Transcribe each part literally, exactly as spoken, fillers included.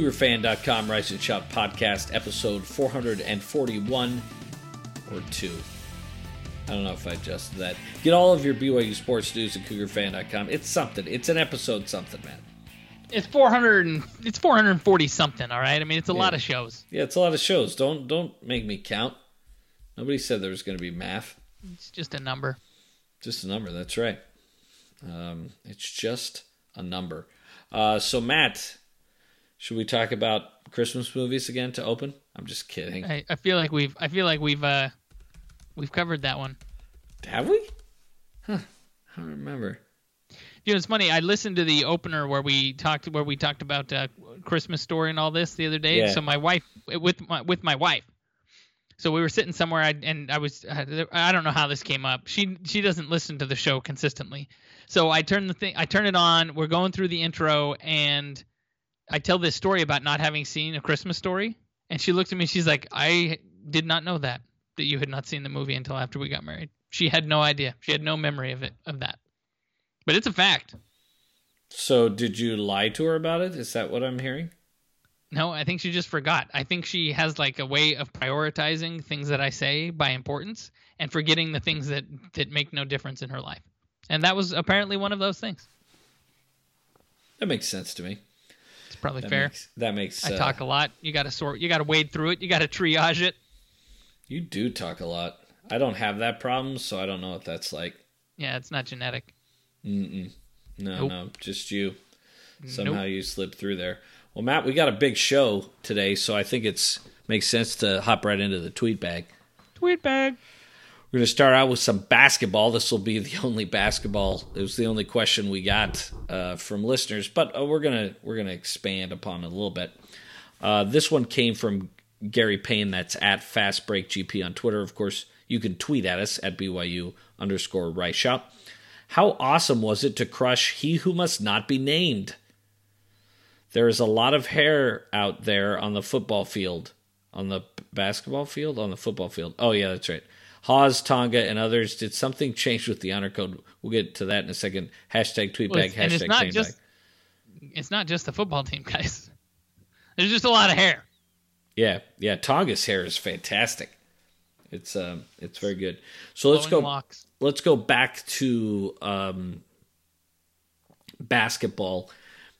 Cougarfan dot com Rice and Shop Podcast, episode four forty-one or two. I don't know if I adjusted that. Get all of your B Y U sports news at Cougarfan dot com. It's something. It's an episode something, man. It's four hundred and it's four forty something, all right? I mean, it's a yeah. lot of shows. Yeah, it's a lot of shows. Don't don't make me count. Nobody said there was going to be math. It's just a number. Just a number, that's right. Um, it's just a number. Uh, so, Matt, should we talk about Christmas movies again to open? I'm just kidding. I, I feel like we've I feel like we've uh, we've covered that one. Have we? Huh. I don't remember. You know, it's funny. I listened to the opener where we talked where we talked about uh, Christmas Story and all this the other day. Yeah. So my wife with my with my wife. So we were sitting somewhere, I, and I was I don't know how this came up. She she doesn't listen to the show consistently. So I turn the thing I turn it on. We're going through the intro, and I tell this story about not having seen A Christmas Story, and she looked at me. She's like, "I did not know that that you had not seen the movie until after we got married." She had no idea. She had no memory of it of that. But it's a fact. So did you lie to her about it? Is that what I'm hearing? No, I think she just forgot. I think she has like a way of prioritizing things that I say by importance and forgetting the things that, that make no difference in her life. And that was apparently one of those things. That makes sense to me. It's probably that fair. Makes, that makes sense. I uh, talk a lot. You got to sort, you got to wade through it. You got to triage it. You do talk a lot. I don't have that problem, so I don't know what that's like. Yeah, it's not genetic. Mm-mm. No, nope. no, just you. Somehow nope. you slipped through there. Well, Matt, we got a big show today, so I think it's makes sense to hop right into the tweet bag. Tweet bag. We're going to start out with some basketball. This will be the only basketball. It was the only question we got uh, from listeners, but uh, we're gonna we're gonna expand upon it a little bit. Uh, this one came from Gary Payne. That's at FastBreakGP on Twitter. Of course, you can tweet at us at BYU underscore Rice Shop. How awesome was it to crush He Who Must Not Be Named? There is a lot of hair out there on the football field. On the basketball field? On the football field. Oh, yeah, that's right. Hawes, Tonga, and others. Did something change with the honor code? We'll get to that in a second. Hashtag tweetbag, well, hashtag it's not just, it's not just the football team, guys. There's just a lot of hair. Yeah, yeah. Tonga's hair is fantastic. It's um, it's very good. So let's go. Locks. Let's go back to um, basketball.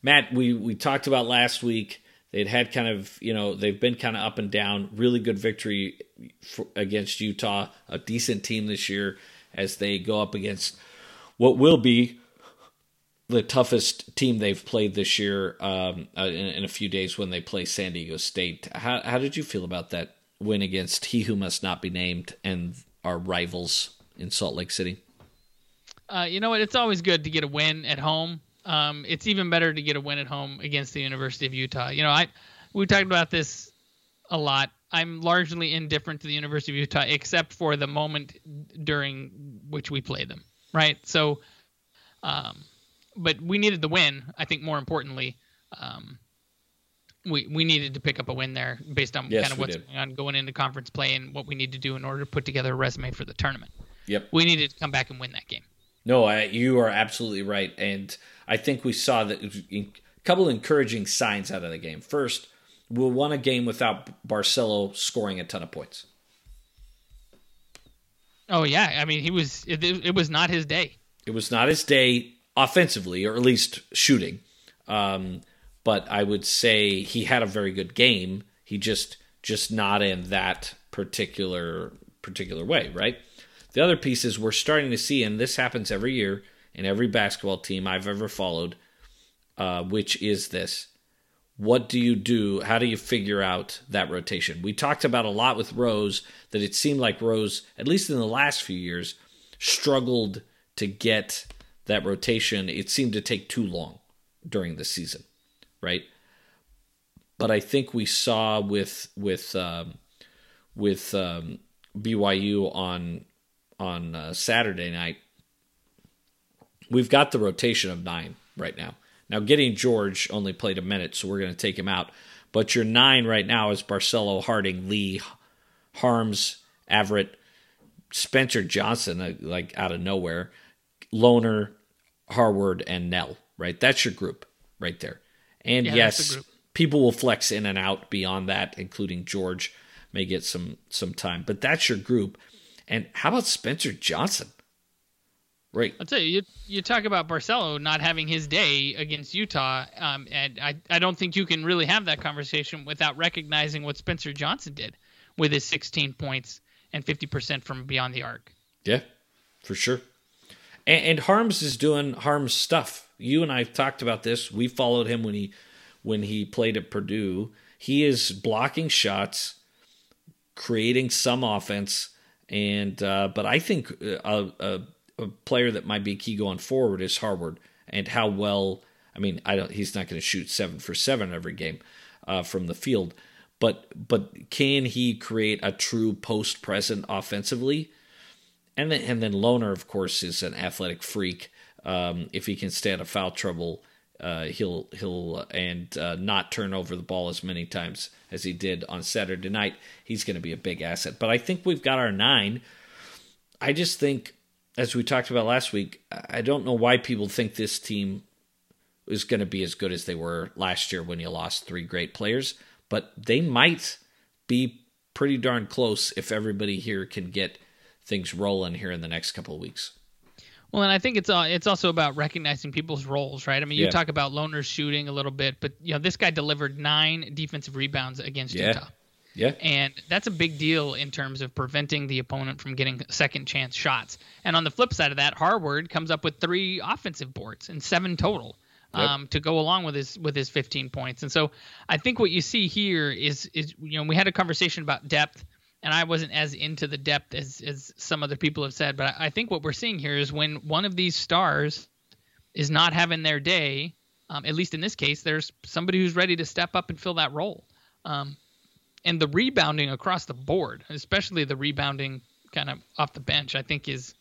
Matt, we, we talked about last week. They'd had kind of, you know, they've been kind of up and down. Really good victory for, against Utah, a decent team this year as they go up against what will be the toughest team they've played this year um, in, in a few days when they play San Diego State. How, how did you feel about that win against He Who Must Not Be Named and our rivals in Salt Lake City? Uh, you know what? It's always good to get a win at home. Um, it's even better to get a win at home against the University of Utah. You know, I we talked about this a lot. I'm largely indifferent to the University of Utah, except for the moment during which we play them, right? So, um, but we needed the win. I think more importantly, um, we we needed to pick up a win there based on yes, kind of what's did. going on going into conference play and what we need to do in order to put together a resume for the tournament. Yep. We needed to come back and win that game. No, I, you are absolutely right. And I think we saw that a couple of encouraging signs out of the game. First, we'll won a game without Barcelo scoring a ton of points. Oh, yeah. I mean, he was. It, it was not his day. It was not his day offensively, or at least shooting. Um, but I would say he had a very good game. He just just not in that particular particular way, right? The other piece is we're starting to see, and this happens every year in every basketball team I've ever followed, uh, which is this. What do you do? How do you figure out that rotation? We talked about a lot with Rose that it seemed like Rose, at least in the last few years, struggled to get that rotation. It seemed to take too long during the season, right? But I think we saw with with um, with um, B Y U on... on uh, Saturday night, we've got the rotation of nine right now. Now, getting George only played a minute, so we're going to take him out. But your nine right now is Barcelo, Harding, Lee, Harms, Averett, Spencer Johnson, uh, like out of nowhere, Loner, Harward, and Nell, right? That's your group right there. And yeah, yes, people will flex in and out beyond that, including George may get some some time. But that's your group. And how about Spencer Johnson? Right. I'll tell you, you, you talk about Barcelo not having his day against Utah, um, and I, I don't think you can really have that conversation without recognizing what Spencer Johnson did with his sixteen points and fifty percent from beyond the arc. Yeah, for sure. And, and Harms is doing Harms stuff. You and I have talked about this. We followed him when he when he played at Purdue. He is blocking shots, creating some offense, and uh, but I think a, a a player that might be key going forward is Harward, and how well. I mean, I don't. He's not going to shoot seven for seven every game uh, from the field, but but can he create a true post present offensively? And then and then Loner, of course, is an athletic freak. Um, if he can stay out of foul trouble, uh, he'll he'll and uh, not turn over the ball as many times as he did on Saturday night. He's going to be a big asset. But I think we've got our nine. I just think, as we talked about last week, I don't know why people think this team is going to be as good as they were last year when you lost three great players. But they might be pretty darn close if everybody here can get things rolling here in the next couple of weeks. Well, and I think it's uh, it's also about recognizing people's roles, right? I mean, you yeah. talk about Loner's shooting a little bit, but you know, this guy delivered nine defensive rebounds against yeah. Utah. Yeah. And that's a big deal in terms of preventing the opponent from getting second chance shots. And on the flip side of that, Harward comes up with three offensive boards and seven total um, yep. to go along with his with his fifteen points. And so I think what you see here is is you know, we had a conversation about depth. And I wasn't as into the depth as, as some other people have said, but I think what we're seeing here is when one of these stars is not having their day, um, at least in this case, there's somebody who's ready to step up and fill that role. Um, and the rebounding across the board, especially the rebounding kind of off the bench, I think is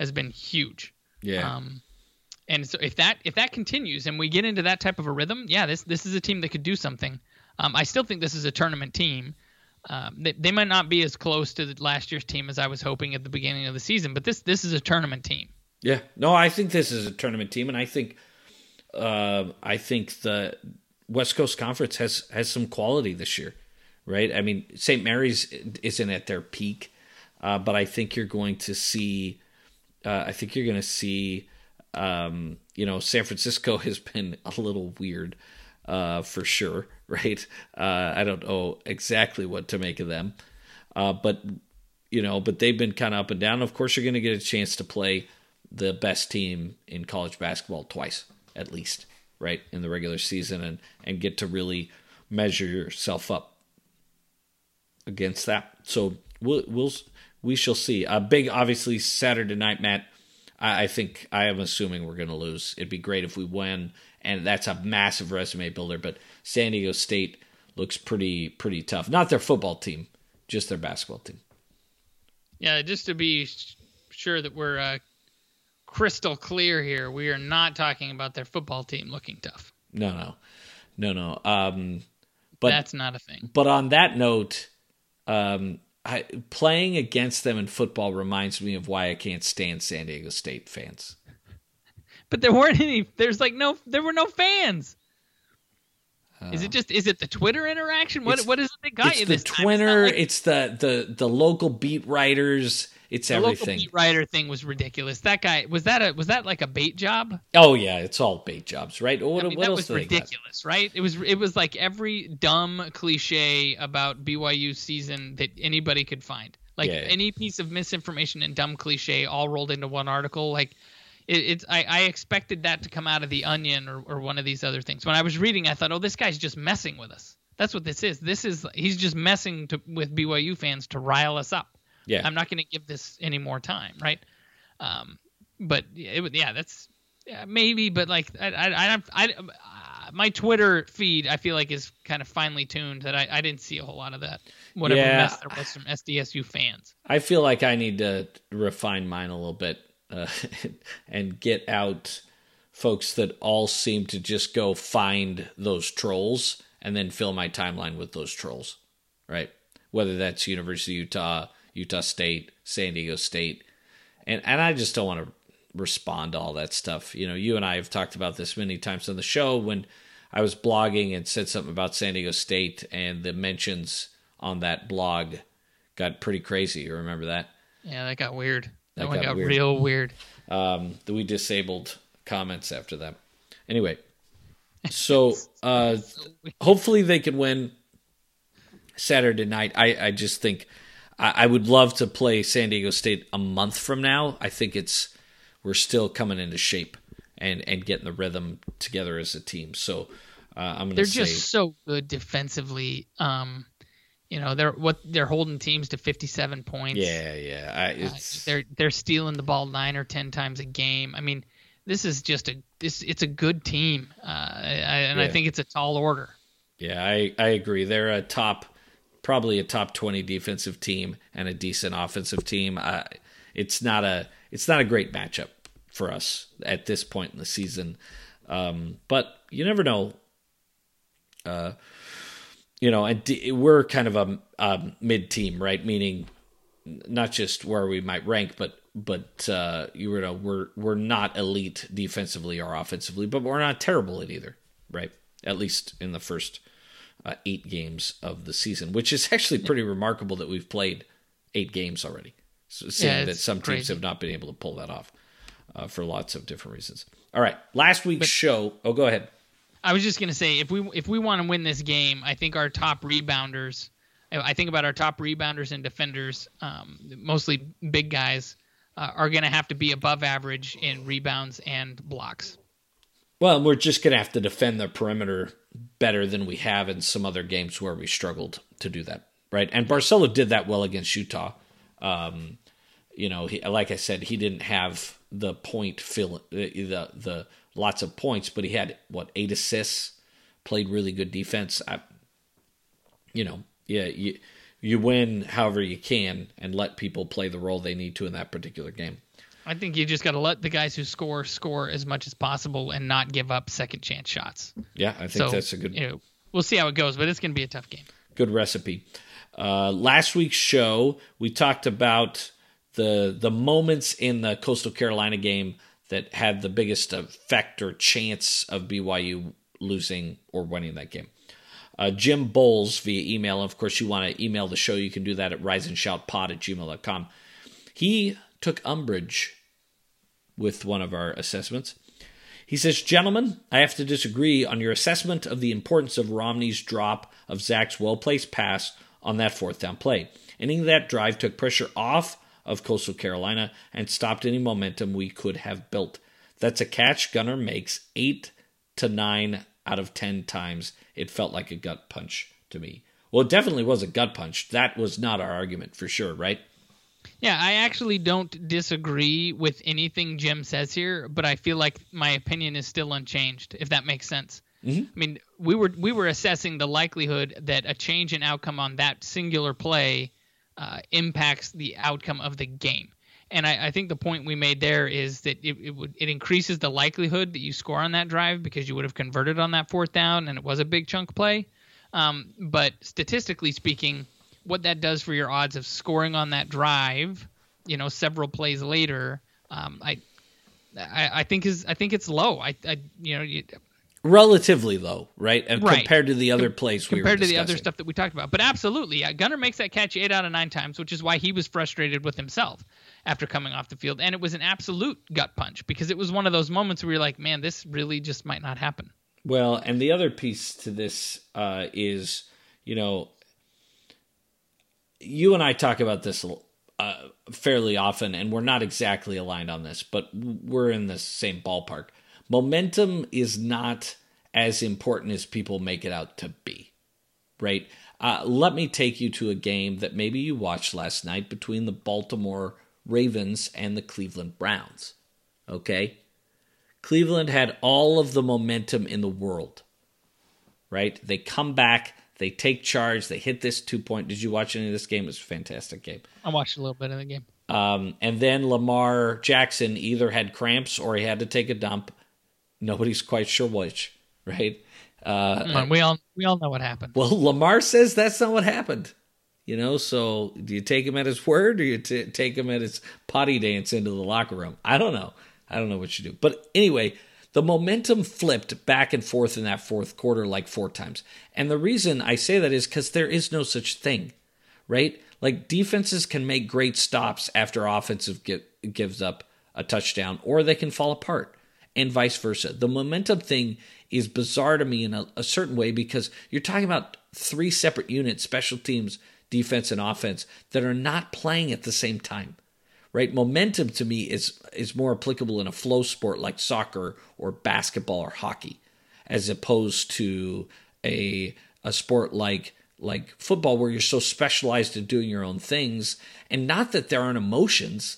has been huge. Yeah. Um, and so if that if that continues and we get into that type of a rhythm, yeah, this this is a team that could do something. Um, I still think this is a tournament team. Um, they, they might not be as close to the, last year's team as I was hoping at the beginning of the season, but this this is a tournament team. Yeah, no, I think this is a tournament team, and I think uh, I think the West Coast Conference has has some quality this year, right? I mean, Saint Mary's isn't at their peak, uh, but I think you're going to see, uh, I think you're going to see, um, you know, San Francisco has been a little weird. Uh, for sure, right? Uh, I don't know exactly what to make of them, uh, but you know, but they've been kind of up and down. Of course, you're going to get a chance to play the best team in college basketball twice, at least, right, in the regular season, and and get to really measure yourself up against that. So we'll we'll we shall see. A big, obviously, Saturday night, Matt. I, I think I am assuming we're going to lose. It'd be great if we win. And that's a massive resume builder, but San Diego State looks pretty pretty tough. Not their football team, just their basketball team. Yeah, just to be sure that we're uh, crystal clear here, we are not talking about their football team looking tough. No, no, no, no. Um, but that's not a thing. But on that note, um, I, playing against them in football reminds me of why I can't stand San Diego State fans. But there weren't any. There's like no. There were no fans. Uh, is it just? Is it the Twitter interaction? What? What is it that got it's you? The this Twitter. It's, like, it's the the the local beat writers. It's the everything. The local beat writer thing was ridiculous. That guy was that a was that like a bait job? Oh yeah, it's all bait jobs, right? What, I mean, what that else was ridiculous, right? It was it was like every dumb cliche about B Y U season that anybody could find. Like yeah, yeah. any piece of misinformation and dumb cliche all rolled into one article, like. It, it's I, I expected that to come out of the Onion or, or one of these other things. When I was reading, I thought, oh, this guy's just messing with us. That's what this is. This is he's just messing to, with B Y U fans to rile us up. Yeah, I'm not going to give this any more time, right? Um, but it, yeah, that's yeah, maybe. But like, I, I, I, I, I, my Twitter feed, I feel like is kind of finely tuned that I, I didn't see a whole lot of that. Whatever yeah, mess there was from S D S U fans. I feel like I need to refine mine a little bit. Uh, and get out folks that all seem to just go find those trolls and then fill my timeline with those trolls, right? Whether that's University of Utah, Utah State, San Diego State. And, and I just don't want to respond to all that stuff. You know, you and I have talked about this many times on the show when I was blogging and said something about San Diego State, and the mentions on that blog got pretty crazy. You remember that? Yeah, that got weird. That, that one got, got weird. real weird. Um, we disabled comments after that. Anyway, so uh, hopefully they can win Saturday night. I, I just think I, I would love to play San Diego State a month from now. I think it's we're still coming into shape and, and getting the rhythm together as a team. So uh, I'm going to say they're just so good defensively. Um, you know, they're what they're holding teams to fifty-seven points. Yeah, yeah. I, it's... Uh, they're they're stealing the ball nine or ten times a game. I mean, this is just a this it's a good team, uh, I, and yeah. I think it's a tall order. Yeah, I, I agree. They're a top, probably a top twenty defensive team and a decent offensive team. Uh, it's not a it's not a great matchup for us at this point in the season, um, but you never know. Uh, you know, and d- we're kind of a, a mid team, right? Meaning not just where we might rank, but. But uh, you know, we're we're not elite defensively or offensively, but we're not terrible at either, right? At least in the first uh, eight games of the season, which is actually pretty yeah. remarkable that we've played eight games already. So, seeing yeah, that some crazy. teams have not been able to pull that off uh, for lots of different reasons. All right, last week's but, show. Oh, go ahead. I was just gonna say if we if we want to win this game, I think our top rebounders. I think about our top rebounders and defenders, um, mostly big guys. Uh, are going to have to be above average in rebounds and blocks. Well, we're just going to have to defend the perimeter better than we have in some other games where we struggled to do that, right? And Barcelo did that well against Utah. Um, you know, he, like I said, he didn't have the point fill, the, the the lots of points, but he had what eight assists, played really good defense. I, you know, yeah. You, You win however you can and let people play the role they need to in that particular game. I think you just got to let the guys who score score as much as possible and not give up second chance shots. Yeah, I think so, that's a good... You know, we'll see how it goes, but it's going to be a tough game. Good recipe. Uh, last week's show, we talked about the the moments in the Coastal Carolina game that had the biggest effect or chance of B Y U losing or winning that game. Uh, Jim Bowles via email. Of course, you want to email the show. You can do that at rise and shout pod at gmail dot com. He took umbrage with one of our assessments. He says, "Gentlemen, I have to disagree on your assessment of the importance of Romney's drop of Zach's well-placed pass on that fourth down play. Ending that drive took pressure off of Coastal Carolina and stopped any momentum we could have built. That's a catch Gunnar makes eight to nine out of ten times. It felt like a gut punch to me." Well, it definitely was a gut punch. That was not our argument for sure, right? Yeah, I actually don't disagree with anything Jim says here, but I feel like my opinion is still unchanged, if that makes sense. Mm-hmm. I mean, we were we were assessing the likelihood that a change in outcome on that singular play uh, impacts the outcome of the game. And I, I think the point we made there is that it it, would, it increases the likelihood that you score on that drive because you would have converted on that fourth down, and it was a big chunk play. Um, but statistically speaking, what that does for your odds of scoring on that drive, you know, several plays later, um, I, I I think is I think it's low. I, I you know, you, relatively low, right? And right. compared to the other Com- plays we were compared to discussing. The other stuff that we talked about. But absolutely, Gunnar makes that catch eight out of nine times, which is why he was frustrated with himself after coming off the field. And it was an absolute gut punch because it was one of those moments where you're like, man, this really just might not happen. Well, and the other piece to this uh, is, you know, you and I talk about this uh, fairly often, and we're not exactly aligned on this, but we're in the same ballpark. Momentum is not as important as people make it out to be, right? Uh, let me take you to a game that maybe you watched last night between the Baltimore Ravens and the Cleveland Browns. Okay? Cleveland had all of the momentum in the world, right? They come back, they take charge, they hit this two-point. Did you watch any of this game? It was a fantastic game. I watched a little bit of the game. Um, and then Lamar Jackson either had cramps or he had to take a dump. Nobody's quite sure which, right? Uh, mm, we all we all know what happened. Well, Lamar says that's not what happened. You know, so do you take him at his word or you t- take him at his potty dance into the locker room? I don't know. I don't know what you do. But anyway, The momentum flipped back and forth in that fourth quarter like four times. And the reason I say that is because there is no such thing, right? Like, defenses can make great stops after offensive give, gives up a touchdown, or they can fall apart, and vice versa. The momentum thing is bizarre to me in a, a certain way, because you're talking about three separate units, special teams, defense, and offense, that are not playing at the same time. Right, momentum to me is is more applicable in a flow sport like soccer or basketball or hockey, as opposed to a a sport like like football, where you're so specialized in doing your own things. And not that there aren't emotions,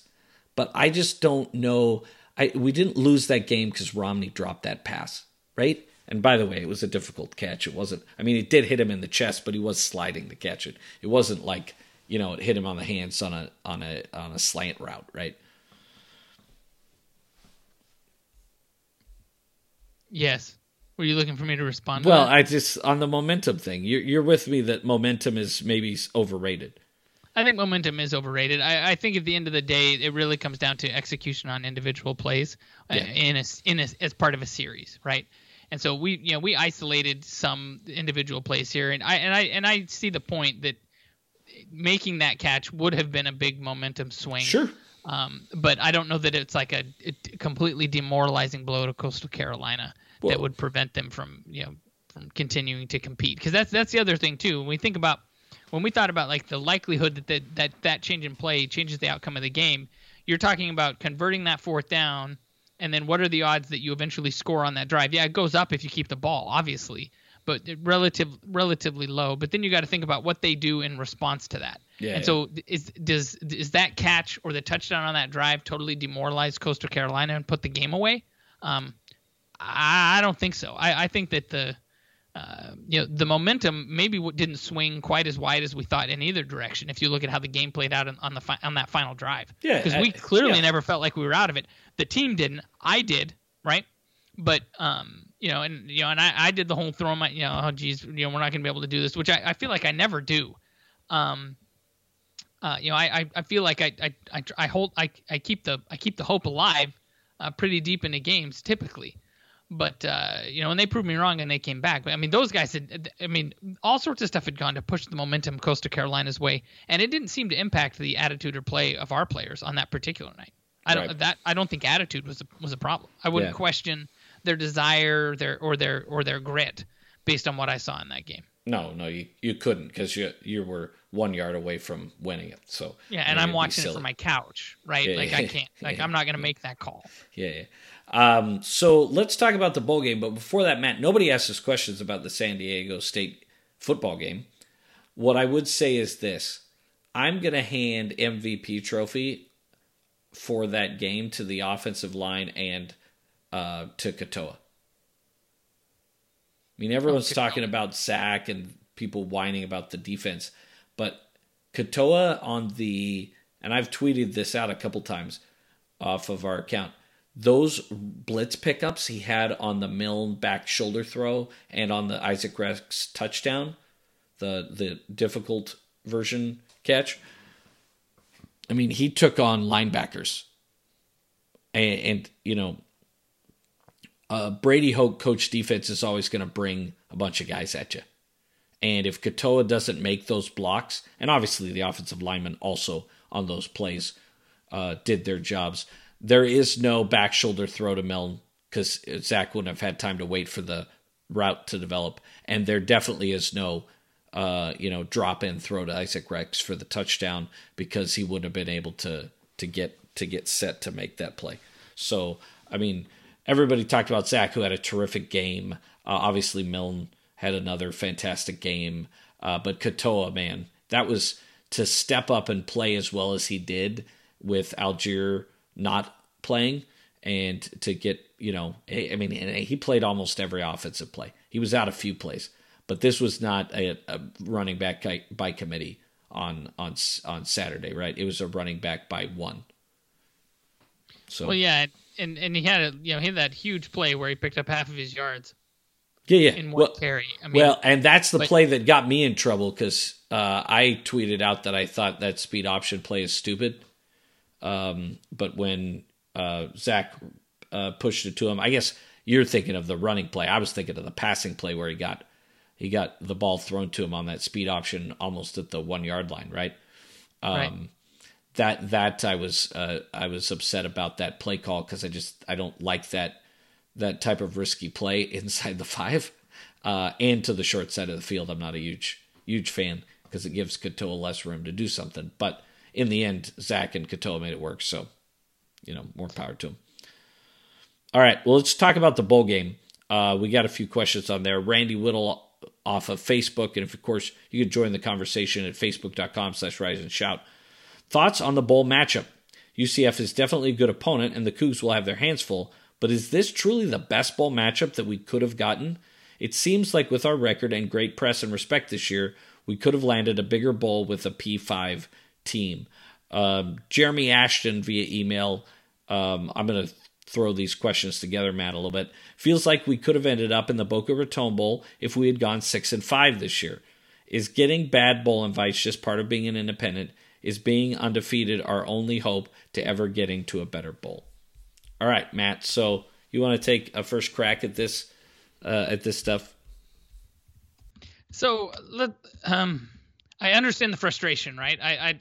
but I just don't know. I we didn't lose that game because Romney dropped that pass, right? And by the way, it was a difficult catch. It wasn't. I mean, it did hit him in the chest, but he was sliding to catch it. It wasn't like, you know, it hit him on the hands on a on a on a slant route, right? Yes. Were you looking for me to respond to well, that? Well, I just, on the momentum thing, you're you're with me that momentum is maybe overrated. I think momentum is overrated. I, I think at the end of the day, it really comes down to execution on individual plays, yeah, in a, in a, as part of a series, right? And so we you know we isolated some individual plays here, and I and I and I see the point that making that catch would have been a big momentum swing. Sure. Um, but I don't know that it's like a, a completely demoralizing blow to Coastal Carolina well, that would prevent them from, you know, from continuing to compete. Cause that's, that's the other thing too. When we think about, when we thought about like the likelihood that, the, that, that change in play changes the outcome of the game, you're talking about converting that fourth down. And then what are the odds that you eventually score on that drive? Yeah. It goes up if you keep the ball, obviously, but relative, relatively low. But then you got to think about what they do in response to that. Yeah, and so is, does is that catch or the touchdown on that drive totally demoralize Coastal Carolina and put the game away? Um, I, I don't think so. I, I think that the uh, you know the momentum maybe didn't swing quite as wide as we thought in either direction. If you look at how the game played out on, on the fi- on that final drive, yeah, because we clearly yeah. never felt like we were out of it. The team didn't. I did, right? But um. You know, and you know, and I, I did the whole throw my, you know, oh geez, you know, we're not gonna be able to do this, which I, I feel like I never do. Um, uh, you know, I, I, I feel like I, I, I, I hold, I, I keep the, I keep the hope alive, uh, pretty deep into games typically, but uh, you know, and they proved me wrong and they came back. But I mean, those guys had, I mean, all sorts of stuff had gone to push the momentum Coastal Carolina's way, and it didn't seem to impact the attitude or play of our players on that particular night. I don't right. that I don't think attitude was a, was a problem. I wouldn't yeah. question their desire their or their or their grit based on what I saw in that game. No, no, you, you couldn't, because you you were one yard away from winning it. So yeah, and I'm watching it from my couch, right? Yeah, like yeah, I can't like yeah, I'm not gonna yeah. make that call. Yeah, yeah. Um so let's talk about the bowl game, but before that, Matt, nobody asked us questions about the San Diego State football game. What I would say is this: I'm gonna hand M V P trophy for that game to the offensive line and Uh, to Katoa. I mean, everyone's oh, talking about Zach and people whining about the defense, but Katoa on the, and I've tweeted this out a couple times off of our account, those blitz pickups he had on the Milne back shoulder throw and on the Isaac Rex touchdown, the the difficult version catch. I mean, he took on linebackers. And, and you know, Uh, Brady Hoke coach defense is always going to bring a bunch of guys at you. And if Katoa doesn't make those blocks, and obviously the offensive linemen also on those plays uh, did their jobs, there is no back shoulder throw to Milne, because Zach wouldn't have had time to wait for the route to develop. And there definitely is no uh, you know, drop in throw to Isaac Rex for the touchdown, because he wouldn't have been able to to get to get set to make that play. So, I mean, everybody talked about Zach, who had a terrific game. Uh, obviously, Milne had another fantastic game. Uh, but Katoa, man, that was to step up and play as well as he did with Allgeier not playing, and to get, you know, I mean, he played almost every offensive play. He was out a few plays, but this was not a, a running back by committee on, on, on Saturday, right? It was a running back by one. So, well, yeah. And and he had a, you know, he had that huge play where he picked up half of his yards. Yeah, yeah. In one well, carry. I mean, well, and that's the but, play that got me in trouble, because uh, I tweeted out that I thought that speed option play is stupid. Um, but when uh, Zach uh, pushed it to him, I guess You're thinking of the running play. I was thinking of the passing play where he got he got the ball thrown to him on that speed option almost at the one yard line, right? Um, right. That that I was uh, I was upset about that play call because I just I don't like that that type of risky play inside the five uh, and to the short side of the field. I'm not a huge huge fan because it gives Katoa less room to do something. But in the end, Zach and Katoa made it work. So, you know, more power to him. All right, well, let's talk about the bowl game. Uh, we got a few questions on there. Randy Whittle off of Facebook, and if, of course, you can join the conversation at facebook.com slash rise and shout. Thoughts on the bowl matchup? U C F is definitely a good opponent, and the Cougs will have their hands full, but is this truly the best bowl matchup that we could have gotten? It seems like with our record and great press and respect this year, we could have landed a bigger bowl with a P five team. Um, Jeremy Ashton via email. Um, I'm going to throw these questions together, Matt, a little bit. Feels like we could have ended up in the Boca Raton Bowl if we had gone six and five this year. Is getting bad bowl invites just part of being an independent? Is being undefeated our only hope to ever getting to a better bowl? All right, Matt. So you want to take a first crack at this uh, at this stuff? So let um, I understand the frustration, right? I I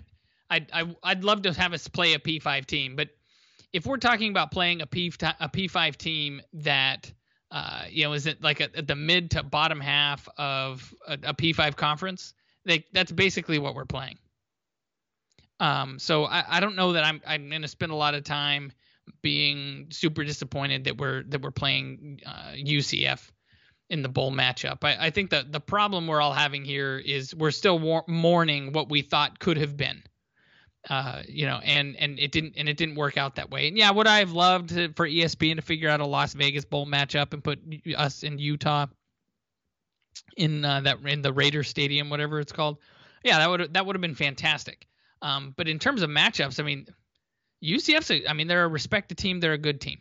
I I I'd love to have us play a P five team, but if we're talking about playing a P five team that, uh, you know, is it like at the mid to bottom half of a, a P five conference, they, that's basically what we're playing. Um, so I, I don't know that I'm I'm going to spend a lot of time being super disappointed that we're that we're playing uh, U C F in the bowl matchup. I, I think that the problem we're all having here is we're still war- mourning what we thought could have been. Uh, you know, and, and it didn't, and it didn't work out that way. And yeah, would I have loved to, for E S P N to figure out a Las Vegas bowl matchup and put us in Utah in uh, that, in the Raider Stadium, whatever it's called. Yeah, that would, that would have been fantastic. Um, but in terms of matchups, I mean, U C F's, a, I mean, they're a respected team. They're a good team.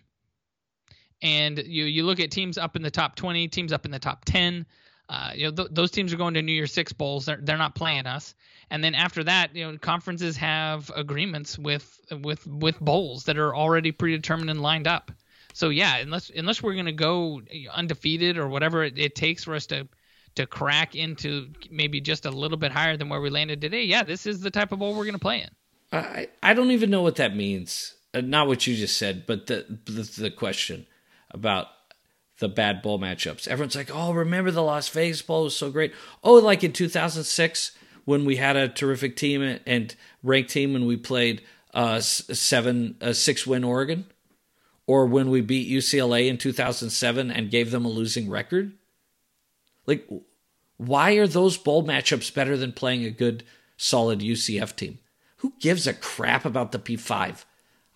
And you, you look at teams up in the top twenty, teams up in the top ten, Uh, you know, th- those teams are going to New Year's Six bowls. They're, they're not playing us. And then after that, you know, conferences have agreements with with with bowls that are already predetermined and lined up. So yeah, unless unless we're going to go undefeated or whatever it, it takes for us to to crack into maybe just a little bit higher than where we landed today, yeah, this is the type of bowl we're going to play in. I I don't even know what that means. Uh, not what you just said, but the the, the question about the bad bowl matchups. Everyone's like, oh, remember the Las Vegas bowl was so great. Oh, like in two thousand six when we had a terrific team and ranked team and we played uh, seven, a six-win Oregon, or when we beat U C L A in two thousand seven and gave them a losing record. Like, why are those bowl matchups better than playing a good, solid U C F team? Who gives a crap about the P five?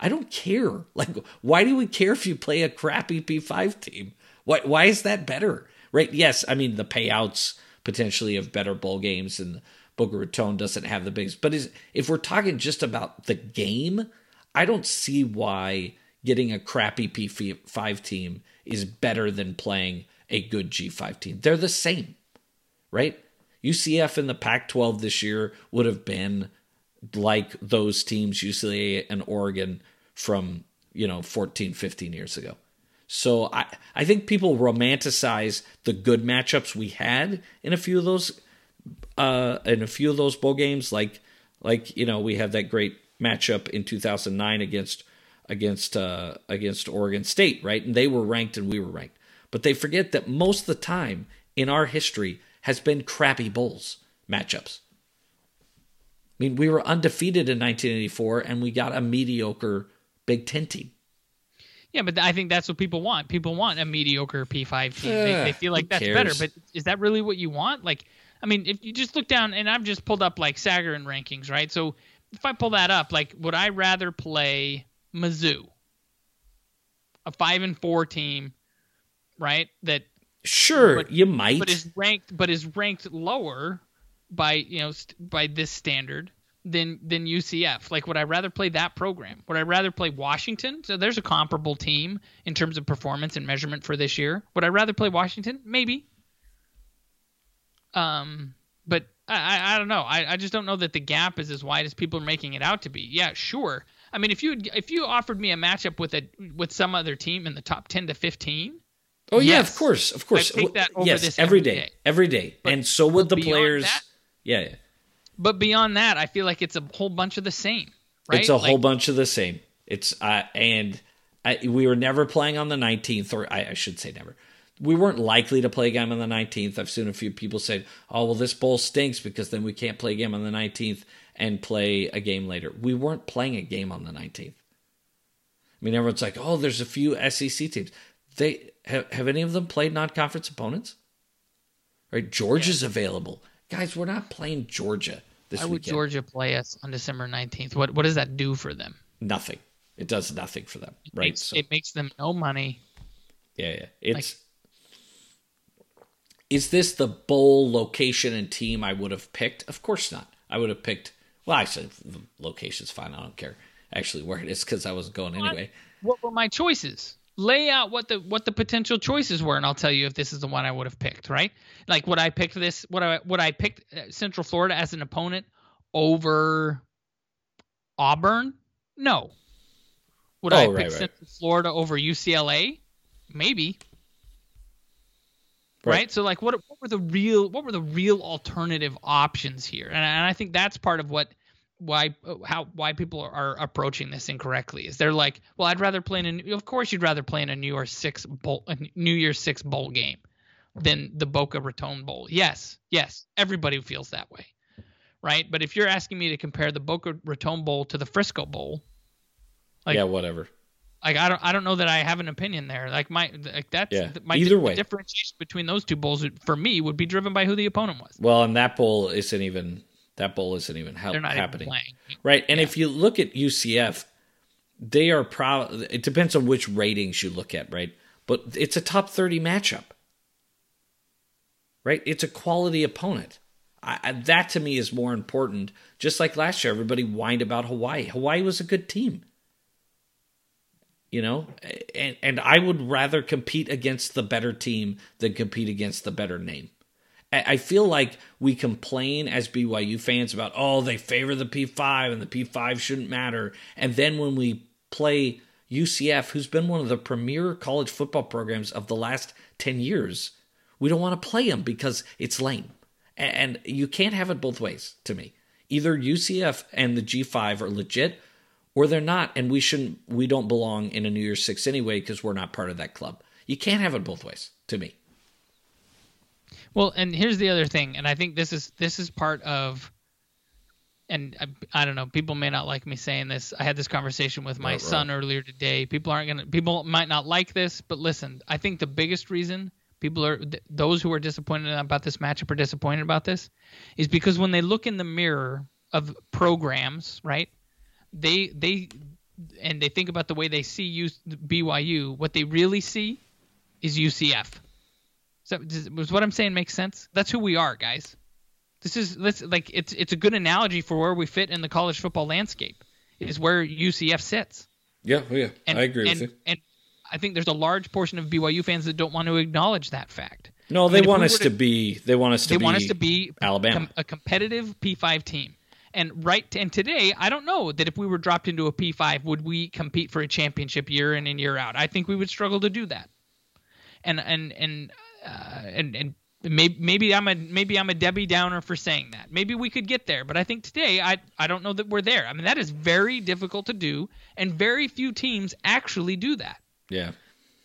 I don't care. Like, why do we care if you play a crappy P five team? Why, why is that better? Right? Yes, I mean, the payouts potentially of better bowl games and Boca Raton doesn't have the biggest. But is, if we're talking just about the game, I don't see why getting a crappy P five team is better than playing a good G five team. They're the same, right? U C F in the Pac twelve this year would have been like those teams, U C L A and Oregon, from, you know, fourteen, fifteen years ago. So I, I think people romanticize the good matchups we had in a few of those uh, in a few of those bowl games. Like like you know, we had that great matchup in two thousand nine against against uh, against Oregon State, right? And they were ranked and we were ranked. But they forget that most of the time in our history has been crappy bowls matchups. I mean, we were undefeated in nineteen eighty-four and we got a mediocre Big Ten team. Yeah, but I think that's what people want. People want a mediocre P five team. Uh, they, they feel like that's cares? better, but is that really what you want? Like, I mean, if you just look down, and I've just pulled up like Sagarin rankings, right? So if I pull that up, like, would I rather play Mizzou, a five and four team, right? That sure but, you might, but is ranked, but is ranked lower by, you know, st- by this standard. Than than U C F. Like, would I rather play that program? Would I rather play Washington? So there's a comparable team in terms of performance and measurement for this year. Would I rather play Washington? Maybe. Um, but I, I don't know. I, I just don't know that the gap is as wide as people are making it out to be. Yeah, sure. I mean, if you if you offered me a matchup with a with some other team in the top ten to fifteen, Oh yes. yeah, of course, of course. I take that over yes, this every, every day. day, every day, but, and so would the players. That, yeah, yeah. But beyond that, I feel like it's a whole bunch of the same. Right? It's a like, whole bunch of the same. It's uh, and I, we were never playing on the nineteenth, or I, I should say never. We weren't likely to play a game on the nineteenth. I've seen a few people say, "Oh, well, this bowl stinks because then we can't play a game on the nineteenth and play a game later." We weren't playing a game on the nineteenth. I mean, everyone's like, "Oh, there's a few S E C teams." They have, have any of them played non-conference opponents? Right, Georgia's yeah. available, guys. We're not playing Georgia this weekend. Why would Georgia play us on December nineteenth? What what does that do for them? Nothing. It does nothing for them, it right? Makes, so, it makes them no money. Yeah, yeah. It's. Like, is this the bowl location and team I would have picked? Of course not. I would have picked, well, actually, the location's fine. I don't care actually where it is because I wasn't going anyway. What were my choices? Lay out what the what the potential choices were, and I'll tell you if this is the one I would have picked, right? Like, would I pick this? Would I, would I pick Central Florida as an opponent over Auburn? No. Would oh, I pick right, Central right. Florida over U C L A? Maybe. Right. right. So like what what were the real what were the real alternative options here? And, and I think that's part of what why how why people are approaching this incorrectly. Is they're like, well, I'd rather play in a, of course you'd rather play in a New Year's Six bowl a New Year's Six bowl game than the Boca Raton Bowl. Yes. Yes. Everybody feels that way. Right? But if you're asking me to compare the Boca Raton Bowl to the Frisco Bowl, like yeah, whatever. Like I don't, I don't know that I have an opinion there. Like my, like that's yeah. my Either di- way. differentiation between those two bowls for me would be driven by who the opponent was. Well, and that bowl isn't even that bowl isn't even ha- They're not happening, even playing. Right? And yeah. if you look at U C F, they are probably. It depends on which ratings you look at, right? But it's a top thirty matchup, right? It's a quality opponent. I, I, that to me is more important. Just like last year, everybody whined about Hawaii. Hawaii was a good team. You know, and, and I would rather compete against the better team than compete against the better name. I feel like we complain as B Y U fans about, oh, they favor the P five and the P five shouldn't matter. And then when we play U C F, who's been one of the premier college football programs of the last ten years, we don't want to play them because it's lame. And you can't have it both ways to me. Either U C F and the G five are legit, or they're not, and we shouldn't. We don't belong in a New Year's Six anyway because we're not part of that club. You can't have it both ways, to me. Well, and here's the other thing, and I think this is this is part of, and I, I don't know. People may not like me saying this. I had this conversation with my right, son right. earlier today. People aren't gonna. People might not like this, but listen. I think the biggest reason people are th- those who are disappointed about this matchup are disappointed about this, is because when they look in the mirror of programs, right? They they and they think about the way they see U, B Y U. What they really see is U C F. So does, does what I'm saying make sense? That's who we are, guys. This is let's like it's it's a good analogy for where we fit in the college football landscape. Is where U C F sits. Yeah, yeah, and, I agree and, with you. And I think there's a large portion of B Y U fans that don't want to acknowledge that fact. No, they I mean, want we us to, to be. They want us to. They be want us to be Alabama, com, a competitive P five team. And right and today, I don't know that if we were dropped into a P five, would we compete for a championship year in and year out? I think we would struggle to do that. And and and uh, and and maybe, maybe I'm a maybe I'm a Debbie Downer for saying that. Maybe we could get there, but I think today, I I don't know that we're there. I mean, that is very difficult to do, and very few teams actually do that. Yeah.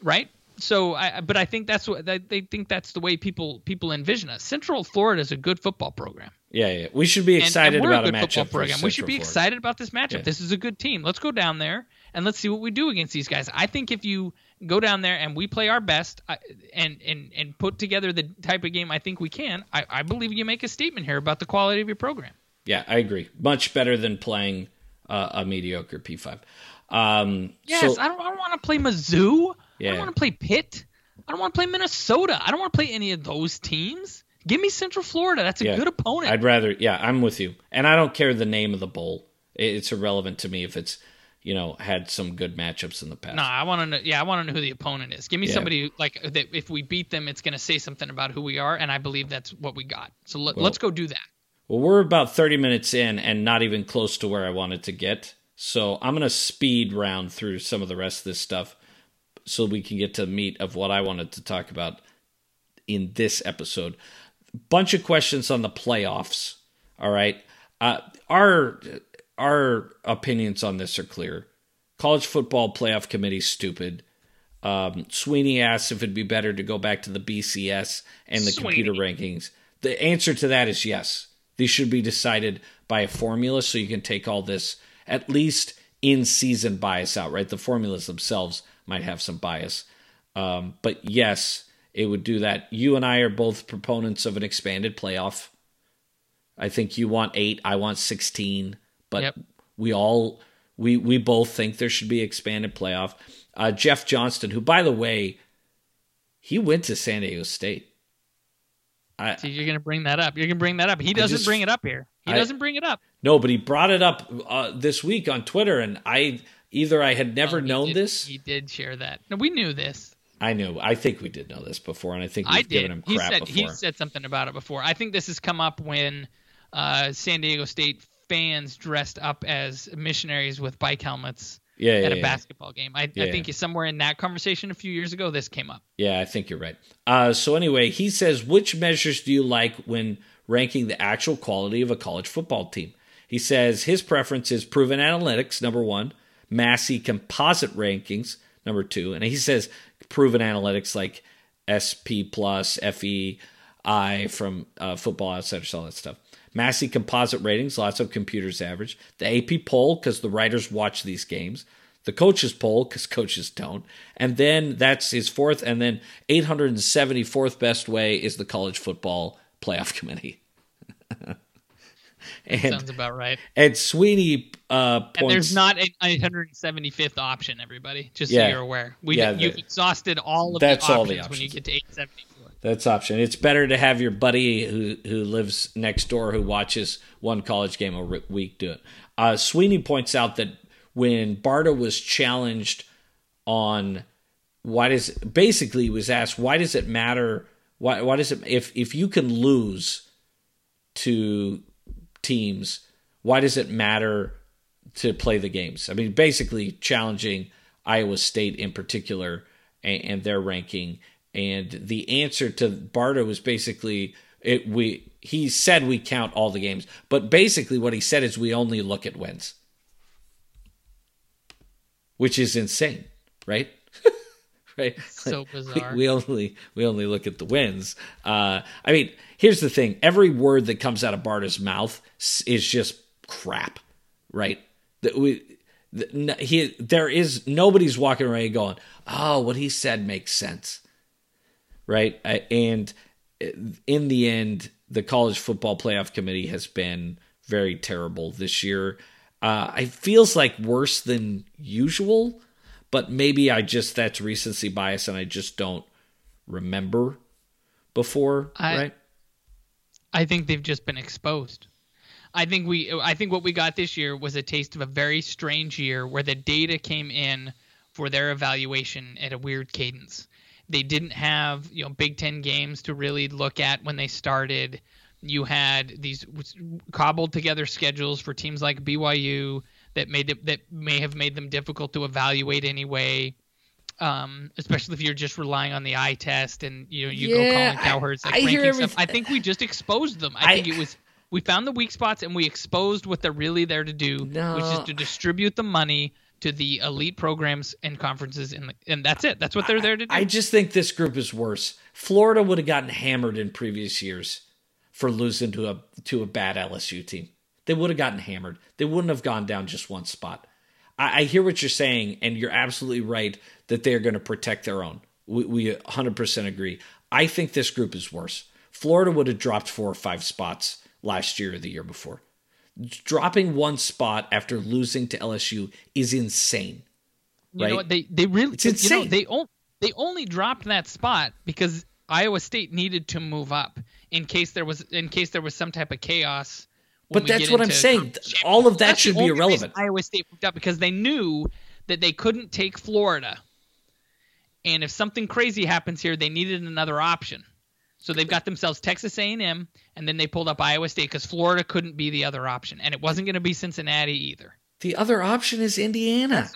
Right. So, I but I think that's what they think that's the way people people envision us. Central Florida is a good football program. Yeah, yeah. We should be excited and, and about a, a matchup program. We should be Florida. excited about this matchup. Yeah. This is a good team. Let's go down there and let's see what we do against these guys. I think if you go down there and we play our best and and and put together the type of game I think we can, I, I believe you make a statement here about the quality of your program. Yeah, I agree. Much better than playing uh, a mediocre P five. Um, yes, so, I don't, I don't want to play Mizzou. Yeah. I don't want to play Pitt. I don't want to play Minnesota. I don't want to play any of those teams. Give me Central Florida. That's a yeah. good opponent. I'd rather, yeah, I'm with you. And I don't care the name of the bowl. It's irrelevant to me if it's, you know, had some good matchups in the past. No, I want to know, yeah, I want to know who the opponent is. Give me yeah. somebody, like, that if we beat them, it's going to say something about who we are, and I believe that's what we got. So let, well, let's go do that. Well, we're about thirty minutes in and not even close to where I wanted to get. So I'm going to speed round through some of the rest of this stuff. so we can get to the meat of what I wanted to talk about in this episode. Bunch of questions on the playoffs. All right. Uh, our our opinions on this are clear. College football playoff committee's stupid. Um, Sweeney asked if it'd be better to go back to the B C S and the Sweeney. Computer rankings. The answer to that is yes. These should be decided by a formula so you can take all this, at least in-season bias out, right? The formulas themselves might have some bias. Um, but yes, it would do that. You and I are both proponents of an expanded playoff. I think you want eight, I want sixteen, but yep. we all we we both think there should be expanded playoff. Uh, Jeff Johnston, who, by the way, he went to San Diego State. I, so you're going to bring that up. You're going to bring that up. He doesn't just, bring it up here. He I, doesn't bring it up. No, but he brought it up uh, this week on Twitter, and I either I had never oh, known did, this. He did share that. No, we knew this. I knew. I think we did know this before, and I think we've I did. given him crap he said, before. He said something about it before. I think this has come up when uh, San Diego State fans dressed up as missionaries with bike helmets yeah, yeah, at a yeah, basketball yeah. game. I, yeah, I think yeah. somewhere in that conversation a few years ago, this came up. Yeah, I think you're right. Uh, so anyway, he says, which measures do you like when ranking the actual quality of a college football team? He says his preference is proven analytics, number one, Massey composite rankings, number two. And he says proven analytics like S P plus, F E I from uh, Football Outsiders, all that stuff. Massey composite ratings, lots of computers average. The A P poll, because the writers watch these games. The coaches poll, because coaches don't. And then that's his fourth. And then eight hundred seventy-fourth best way is the college football playoff committee. And, sounds about right. And Sweeney uh, points... And there's not an eight hundred seventy-fifth option, everybody, just yeah, so you're aware. We yeah, You've the, exhausted all of that's the, options all the options when you get to eight seventy-four. That's option. It's better to have your buddy who, who lives next door who watches one college game a week do it. Uh, Sweeney points out that when Barta was challenged on why does... Basically, he was asked, why does it matter... Why, why does it... If, if you can lose to... teams, why does it matter to play the games? I mean, basically challenging Iowa State in particular and, and their ranking. And the answer to Barta was basically it. We he said we count all the games, but basically what he said is we only look at wins, which is insane, right? Right? So bizarre. We, we only we only look at the wins. Uh, I mean, here's the thing: every word that comes out of Barta's mouth is just crap, right? That we the, he there is nobody's walking around going, "Oh, what he said makes sense," right? Uh, and in the end, the college football playoff committee has been very terrible this year. Uh, it feels like worse than usual. But maybe I just, that's recency bias and I just don't remember before, I, right? I think they've just been exposed. I think we, I think what we got this year was a taste of a very strange year where the data came in for their evaluation at a weird cadence. They didn't have, you know, Big Ten games to really look at when they started. You had these cobbled together schedules for teams like B Y U, that made it, that may have made them difficult to evaluate anyway, um, especially if you're just relying on the eye test and you know you yeah, go calling cowherds like I, I ranking stuff. I think we just exposed them. I, I think it was we found the weak spots and we exposed what they're really there to do, no. which is to distribute the money to the elite programs and conferences, and and that's it. That's what they're there to do. I, I just think this group is worse. Florida would have gotten hammered in previous years for losing to a to a bad L S U team. They would have gotten hammered. They wouldn't have gone down just one spot. I, I hear what you're saying, and you're absolutely right that they're going to protect their own. We, we one hundred percent agree. I think this group is worse. Florida would have dropped four or five spots last year or the year before. Dropping one spot after losing to L S U is insane. Right? You know what? They, they really, it's insane. You know, they, on, they only dropped that spot because Iowa State needed to move up in case there was in case there was some type of chaos. But that's what I'm saying. All of that should be irrelevant. Iowa State moved up because they knew that they couldn't take Florida. And if something crazy happens here, they needed another option. So they've got themselves Texas A and M, and then they pulled up Iowa State because Florida couldn't be the other option. And it wasn't going to be Cincinnati either. The other option is Indiana.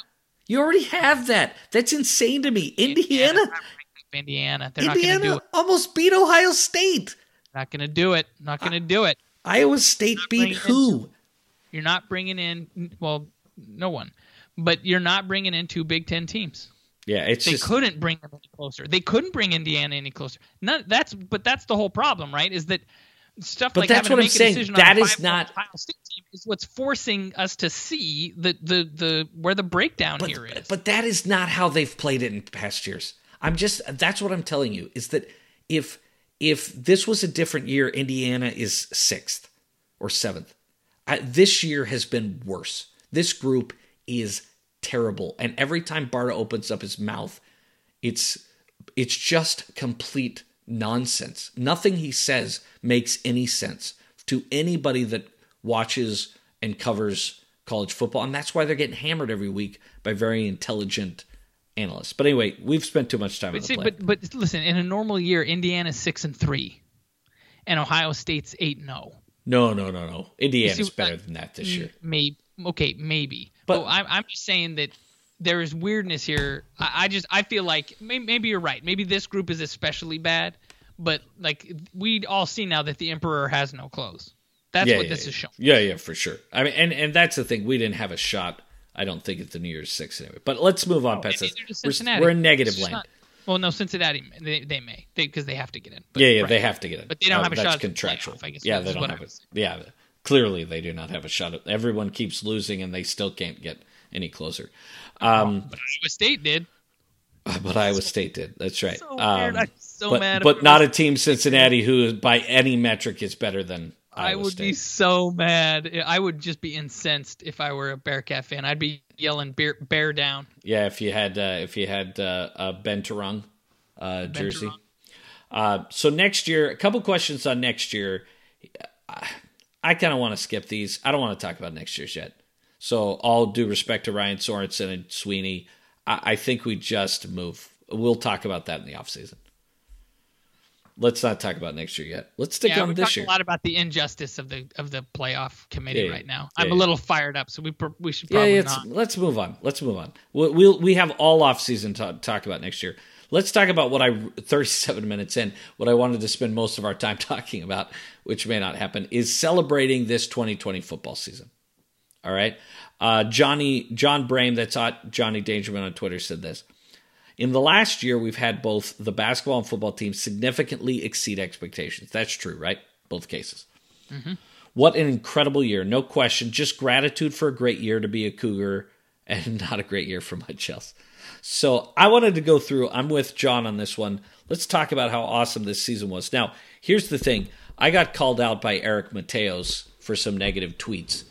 You already have that. That's insane to me. Indiana, Indiana, They're Indiana not gonna do it. Almost beat Ohio State. Not going to do it. Not going to do it. Iowa State beat who? In, you're not bringing in, well, no one, but you're not bringing in two Big Ten teams. Yeah, it's they just, couldn't bring them any closer. They couldn't bring Indiana any closer. Not that's, but that's the whole problem, right? Is that stuff but like that's having what to make I'm a saying. Decision that on is five, not Ohio State team is what's forcing us to see the the the where the breakdown but, here is. But that is not how they've played it in past years. I'm just that's what I'm telling you is that if if this was a different year, Indiana is sixth or seventh. I, this year has been worse. This group is terrible, and every time Barta opens up his mouth, it's it's just complete nonsense. Nothing he says makes any sense to anybody that watches and covers college football, and that's why they're getting hammered every week by very intelligent analysts. But anyway, we've spent too much time but on see, the play. But, but listen, in a normal year, Indiana's six and three, and Ohio State's eight and zero. No, no, no, no. Indiana's see, better I, than that this year. Maybe okay, maybe. But oh, I'm, I'm just saying that there is weirdness here. I, I just I feel like maybe, maybe you're right. Maybe this group is especially bad. But like we all see now that the Emperor has no clothes. That's yeah, what yeah, this yeah. is showing. Yeah, yeah, for sure. I mean, and, and that's the thing. We didn't have a shot. I don't think at the New Year's Six anyway. But let's move on, oh, Pets. We're, we're in negative land. Not, well, no, Cincinnati they, they may because they, they have to get in. But, yeah, yeah, right. They have to get in. But they don't um, have a that's shot. That's contractual. Playoff, I guess, yeah, they don't have it. Yeah. Clearly, they do not have a shot. Everyone keeps losing, and they still can't get any closer. Um, but Iowa State did. But Iowa State did. That's right. So um, I'm so but, mad. But not a team, Cincinnati, who by any metric is better than Iowa State. I would State. be so mad. I would just be incensed if I were a Bearcat fan. I'd be yelling bear, bear down. Yeah, if you had uh, if you had uh, a Bentarung uh, jersey. Uh, so next year, a couple questions on next year. Uh, I kind of want to skip these. I don't want to talk about next year's yet. So all due respect to Ryan Sorensen and Sweeney, I, I think we just move. We'll talk about that in the offseason. Let's not talk about next year yet. Let's stick yeah, on this year. We're talking a lot about the injustice of the of the playoff committee yeah, right now. Yeah, I'm yeah. a little fired up, so we we should probably yeah, not. Let's move on. Let's move on. We'll, we'll we have all offseason to talk about next year. Let's talk about what I, thirty-seven minutes in, what I wanted to spend most of our time talking about, which may not happen, is celebrating this twenty twenty football season. All right? Uh, Johnny John Brame, that's at Johnny Dangerman on Twitter, said this. In the last year, we've had both the basketball and football teams significantly exceed expectations. That's true, right? Both cases. Mm-hmm. What an incredible year. No question. Just gratitude for a great year to be a Cougar and not a great year for much else. So I wanted to go through, I'm with John on this one. Let's talk about how awesome this season was. Now, here's the thing. I got called out by Eric Mateos for some negative tweets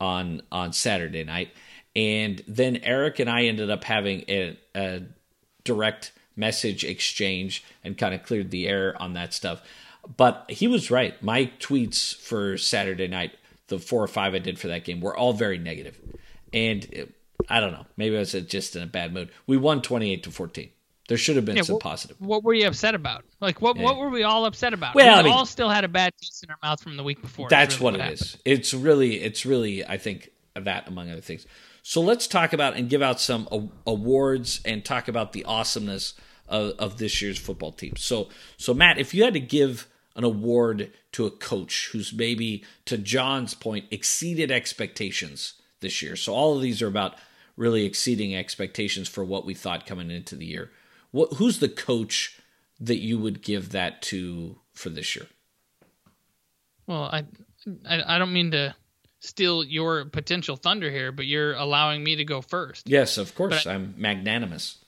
on on Saturday night. And then Eric and I ended up having a, a direct message exchange and kind of cleared the air on that stuff. But he was right. My tweets for Saturday night, the four or five I did for that game, were all very negative. And it, I don't know. Maybe I was just in a bad mood. We won twenty-eight to fourteen. There should have been yeah, some what, positive. What were you upset about? Like, what, yeah. what were we all upset about? Well, we I mean, all still had a bad taste in our mouth from the week before. That's really what, what it is. It's really, it's really, I think, that among other things. So let's talk about and give out some awards and talk about the awesomeness of, of this year's football team. So, so Matt, if you had to give an award to a coach who's maybe, to John's point, exceeded expectations this year. So all of these are about really exceeding expectations for what we thought coming into the year. What, who's the coach that you would give that to for this year? Well, I, I I don't mean to steal your potential thunder here, but you're allowing me to go first. Yes, of course. I, I'm magnanimous.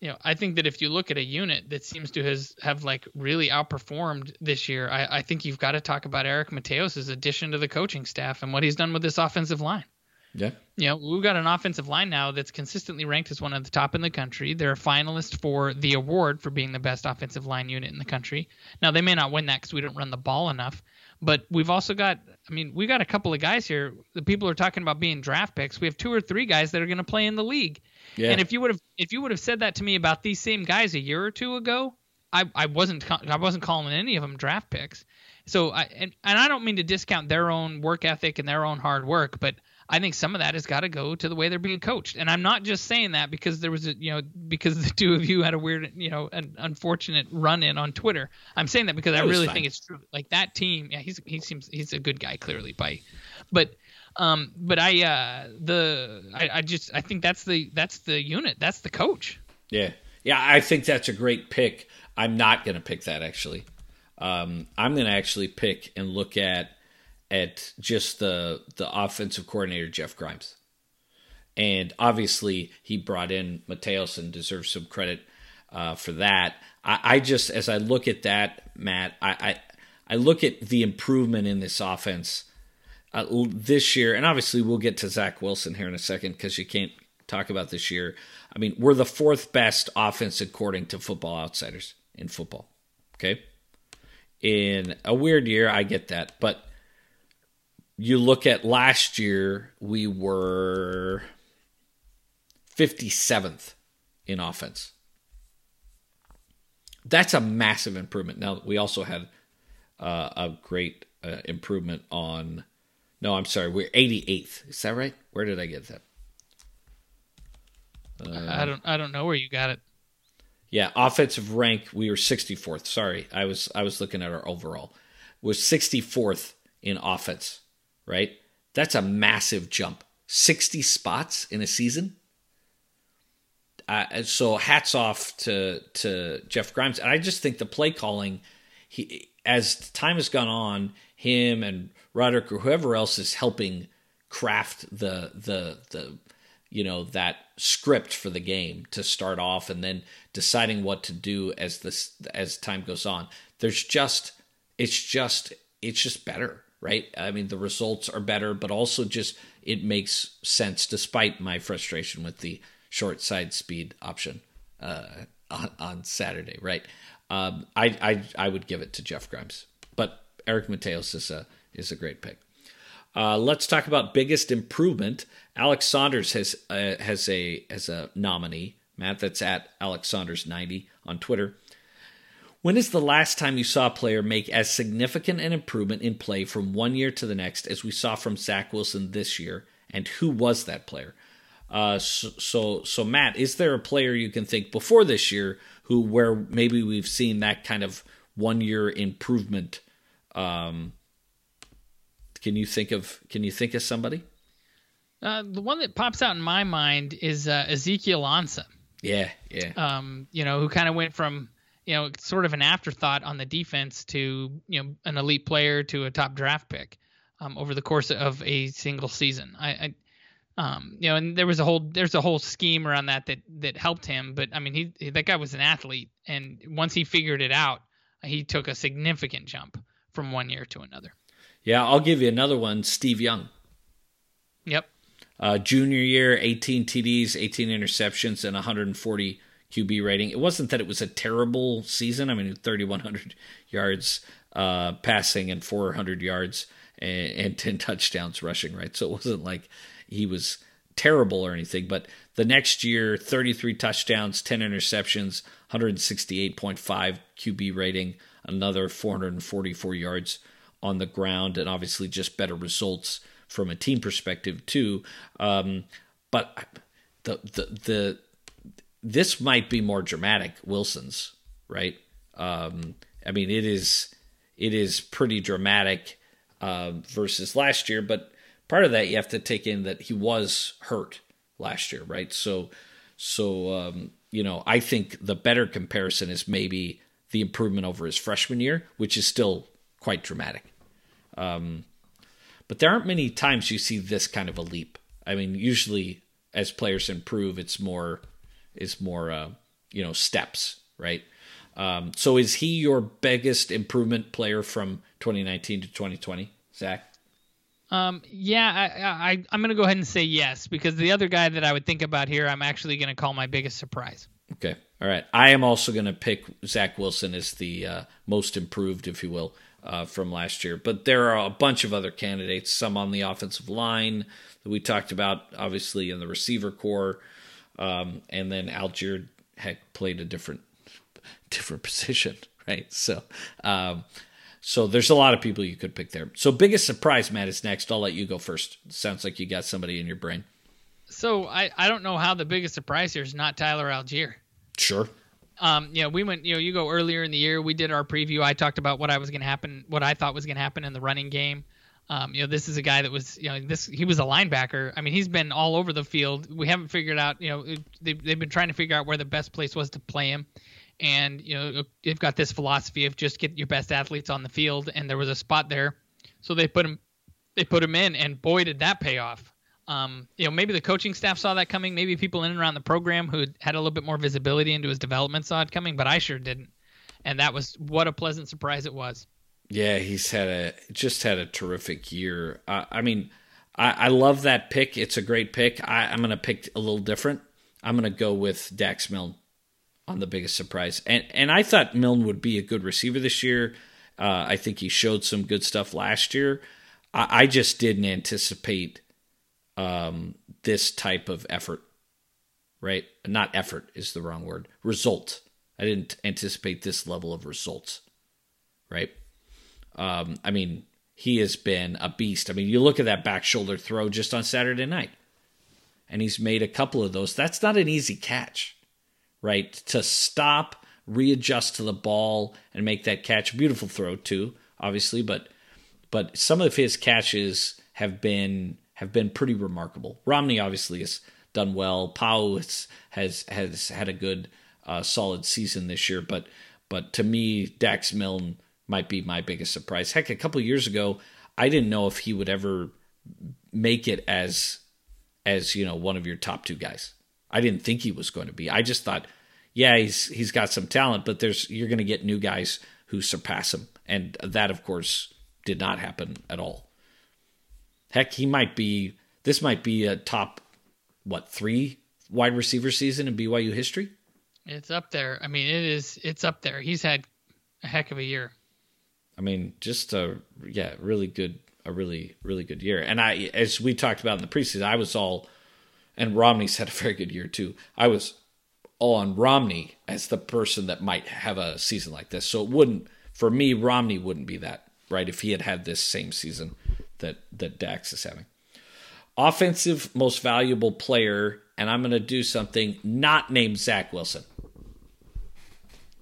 You know, I think that if you look at a unit that seems to has have like really outperformed this year, I, I think you've got to talk about Eric Mateos' addition to the coaching staff and what he's done with this offensive line. Yeah. You know, we've got an offensive line now that's consistently ranked as one of the top in the country. They're a finalist for the award for being the best offensive line unit in the country. Now, they may not win that because we don't run the ball enough, but we've also got, I mean, we got a couple of guys here. The people are talking about being draft picks. We have two or three guys that are going to play in the league. Yeah. And if you would have if you would have said that to me about these same guys a year or two ago, I, I wasn't I wasn't calling any of them draft picks. So I and, and I don't mean to discount their own work ethic and their own hard work, but I think some of that has got to go to the way they're being coached. And I'm not just saying that because there was a, you know, because the two of you had a weird, you know, an unfortunate run in on Twitter. I'm saying that because that I really fine. think it's true. Like that team. Yeah. He's, he seems, he's a good guy clearly by, but, um, but I, uh, the, I, I just, I think that's the, that's the unit. That's the coach. Yeah. Yeah. I think that's a great pick. I'm not going to pick that actually. Um, I'm going to actually pick and look at, at just the the offensive coordinator, Jeff Grimes. And obviously he brought in Mateos and deserves some credit uh, for that. I, I just, as I look at that, Matt, I, I, I look at the improvement in this offense uh, this year. And obviously we'll get to Zach Wilson here in a second because you can't talk about this year. I mean, we're the fourth best offense according to Football Outsiders in football. Okay? In a weird year, I get that. But you look at last year, we were fifty-seventh in offense. That's a massive improvement. Now, we also had uh, a great uh, improvement on... No, I'm sorry. We're eighty-eighth. Is that right? Where did I get that? Uh, I don't I don't know where you got it. Yeah, offensive rank, we were sixty-fourth. Sorry, I was, I was looking at our overall. We're sixty-fourth in offense. Right? That's a massive jump. sixty spots in a season. Uh, so hats off to, to Jeff Grimes. And I just think the play calling, he, as time has gone on, him and Roderick or whoever else is helping craft the, the, the, you know, that script for the game to start off and then deciding what to do as this, as time goes on. There's just, it's just, it's just better. Right? I mean, the results are better, but also just it makes sense despite my frustration with the short side speed option uh, on, on Saturday, right? Um, I, I I would give it to Jeff Grimes, but Eric Mateos is a, is a great pick. Uh, let's talk about biggest improvement. Alex Saunders has, uh, has, a, has a nominee, Matt, that's at Alex Saunders ninety on Twitter. When is the last time you saw a player make as significant an improvement in play from one year to the next as we saw from Zach Wilson this year? And who was that player? Uh, so, so, so Matt, is there a player you can think before this year who, where maybe we've seen that kind of one-year improvement? Um, can you think of? Can you think of somebody? Uh, the one that pops out in my mind is uh, Ezekiel Ansah. Yeah, yeah. Um, you know, who kind of went from, you know, sort of an afterthought on the defense to, you know, an elite player to a top draft pick um, over the course of a single season. I, I um, you know, and there was a whole, there's a whole scheme around that, that, that helped him. But I mean, he, he, that guy was an athlete. And once he figured it out, he took a significant jump from one year to another. Yeah. I'll give you another one. Steve Young. Yep. Uh, junior year, eighteen T Ds, eighteen interceptions, and one hundred forty Q B rating. It wasn't that it was a terrible season. I mean, thirty-one hundred yards uh, passing and four hundred yards and, and ten touchdowns rushing, right? So it wasn't like he was terrible or anything. But the next year, thirty-three touchdowns, ten interceptions, one hundred sixty-eight point five Q B rating, another four hundred forty-four yards on the ground, and obviously just better results from a team perspective too. Um, but the the the... This might be more dramatic, Wilson's, right? Um, I mean, it is it is pretty dramatic uh, versus last year, but part of that you have to take in that he was hurt last year, right? So, so um, you know, I think the better comparison is maybe the improvement over his freshman year, which is still quite dramatic. Um, but there aren't many times you see this kind of a leap. I mean, usually as players improve, it's more... is more, uh, you know, steps, right? Um, so is he your biggest improvement player from twenty nineteen to twenty twenty, Zach? Um, yeah, I, I, I'm going to go ahead and say yes, because the other guy that I would think about here, I'm actually going to call my biggest surprise. Okay, all right. I am also going to pick Zach Wilson as the uh, most improved, if you will, uh, from last year. But there are a bunch of other candidates, some on the offensive line that we talked about, obviously, in the receiver corps. Um, and then Allgeier heck played a different, different position, right? So, um, So there's a lot of people you could pick there. So biggest surprise, Matt, is next. I'll let you go first. Sounds like you got somebody in your brain. So I, I don't know how the biggest surprise here is not Tyler Allgeier. Sure. Um, you know, we went, you know, you go earlier in the year, we did our preview. I talked about what I was going to happen, what I thought was going to happen in the running game. Um, you know, this is a guy that was, you know, this, he was a linebacker. I mean, he's been all over the field. We haven't figured out, you know, they, they've been trying to figure out where the best place was to play him. And, you know, they've got this philosophy of just get your best athletes on the field. And there was a spot there. So they put him, they put him in, and boy, did that pay off. Um, you know, maybe the coaching staff saw that coming. Maybe people in and around the program who had a little bit more visibility into his development saw it coming, but I sure didn't. And that was, what a pleasant surprise it was. Yeah, he's had a just had a terrific year. I, I mean, I, I love that pick. It's a great pick. I, I'm going to pick a little different. I'm going to go with Dax Milne on the biggest surprise. And and I thought Milne would be a good receiver this year. Uh, I think he showed some good stuff last year. I, I just didn't anticipate um, this type of effort, right? Not effort is the wrong word. Result. I didn't anticipate this level of results, right? Um, I mean, he has been a beast. I mean, you look at that back shoulder throw just on Saturday night, and he's made a couple of those. That's not an easy catch, right? To stop, readjust to the ball, and make that catch. Beautiful throw too, obviously, but but some of his catches have been have been pretty remarkable. Romney obviously has done well. Powell has has, has had a good, uh, solid season this year, but but to me, Dax Milne might be my biggest surprise. Heck, a couple years ago, I didn't know if he would ever make it as, as you know, one of your top two guys. I didn't think he was going to be. I just thought, yeah, he's he's got some talent, but there's you're going to get new guys who surpass him, and that, of course, did not happen at all. Heck, he might be. This might be a top, what, three wide receiver season in B Y U history. It's up there. I mean, it is. It's up there. He's had a heck of a year. I mean, just a yeah, really good, a really, really good year. And I, as we talked about in the preseason, I was all, and Romney's had a very good year too. I was all on Romney as the person that might have a season like this. So it wouldn't, for me, Romney wouldn't be that, right? If he had had this same season that that Dax is having. Offensive most valuable player, and I'm going to do something not named Zach Wilson.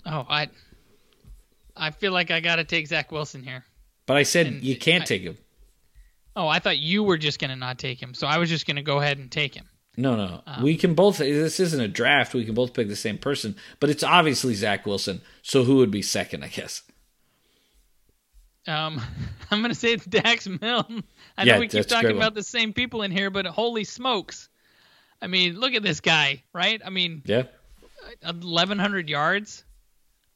Oh, I. I feel like I got to take Zach Wilson here. But I said and you can't I, take him. Oh, I thought you were just going to not take him. So I was just going to go ahead and take him. No, no. Um, we can both. This isn't a draft. We can both pick the same person. But it's obviously Zach Wilson. So who would be second, I guess? Um, I'm going to say it's Dax Milne. I yeah, know we keep talking about the same people in here, but holy smokes. I mean, look at this guy, right? I mean, yeah, eleven hundred yards.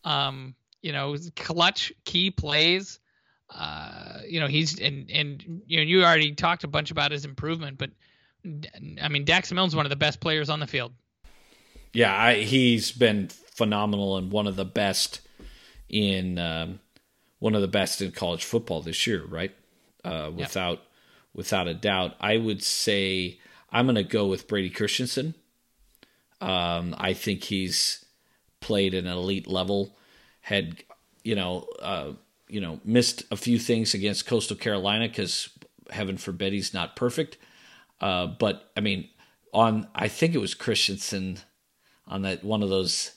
Um. You know, clutch key plays. Uh, you know, he's and and you know you already talked a bunch about his improvement, but I mean, Dax Milne's one of the best players on the field. Yeah, I, he's been phenomenal and one of the best in um, one of the best in college football this year, right? Uh, without yeah. without a doubt, I would say I'm going to go with Brady Christensen. Um, I think he's played an elite level. Had, you know, uh, you know, missed a few things against Coastal Carolina because heaven forbid he's not perfect. Uh, but I mean, on I think it was Christensen on that one of those.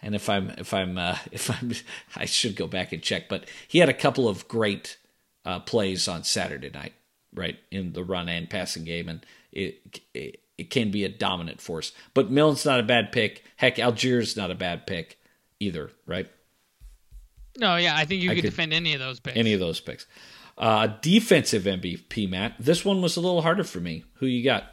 And if I'm if I'm uh, if I'm I should go back and check. But he had a couple of great uh, plays on Saturday night, right, in the run and passing game, and it it, it can be a dominant force. But Milne's not a bad pick. Heck, Allgeier's not a bad pick either, right? No, yeah, I think you could, could defend any of those picks. Any of those picks. Uh, defensive M V P, Matt. This one was a little harder for me. Who you got?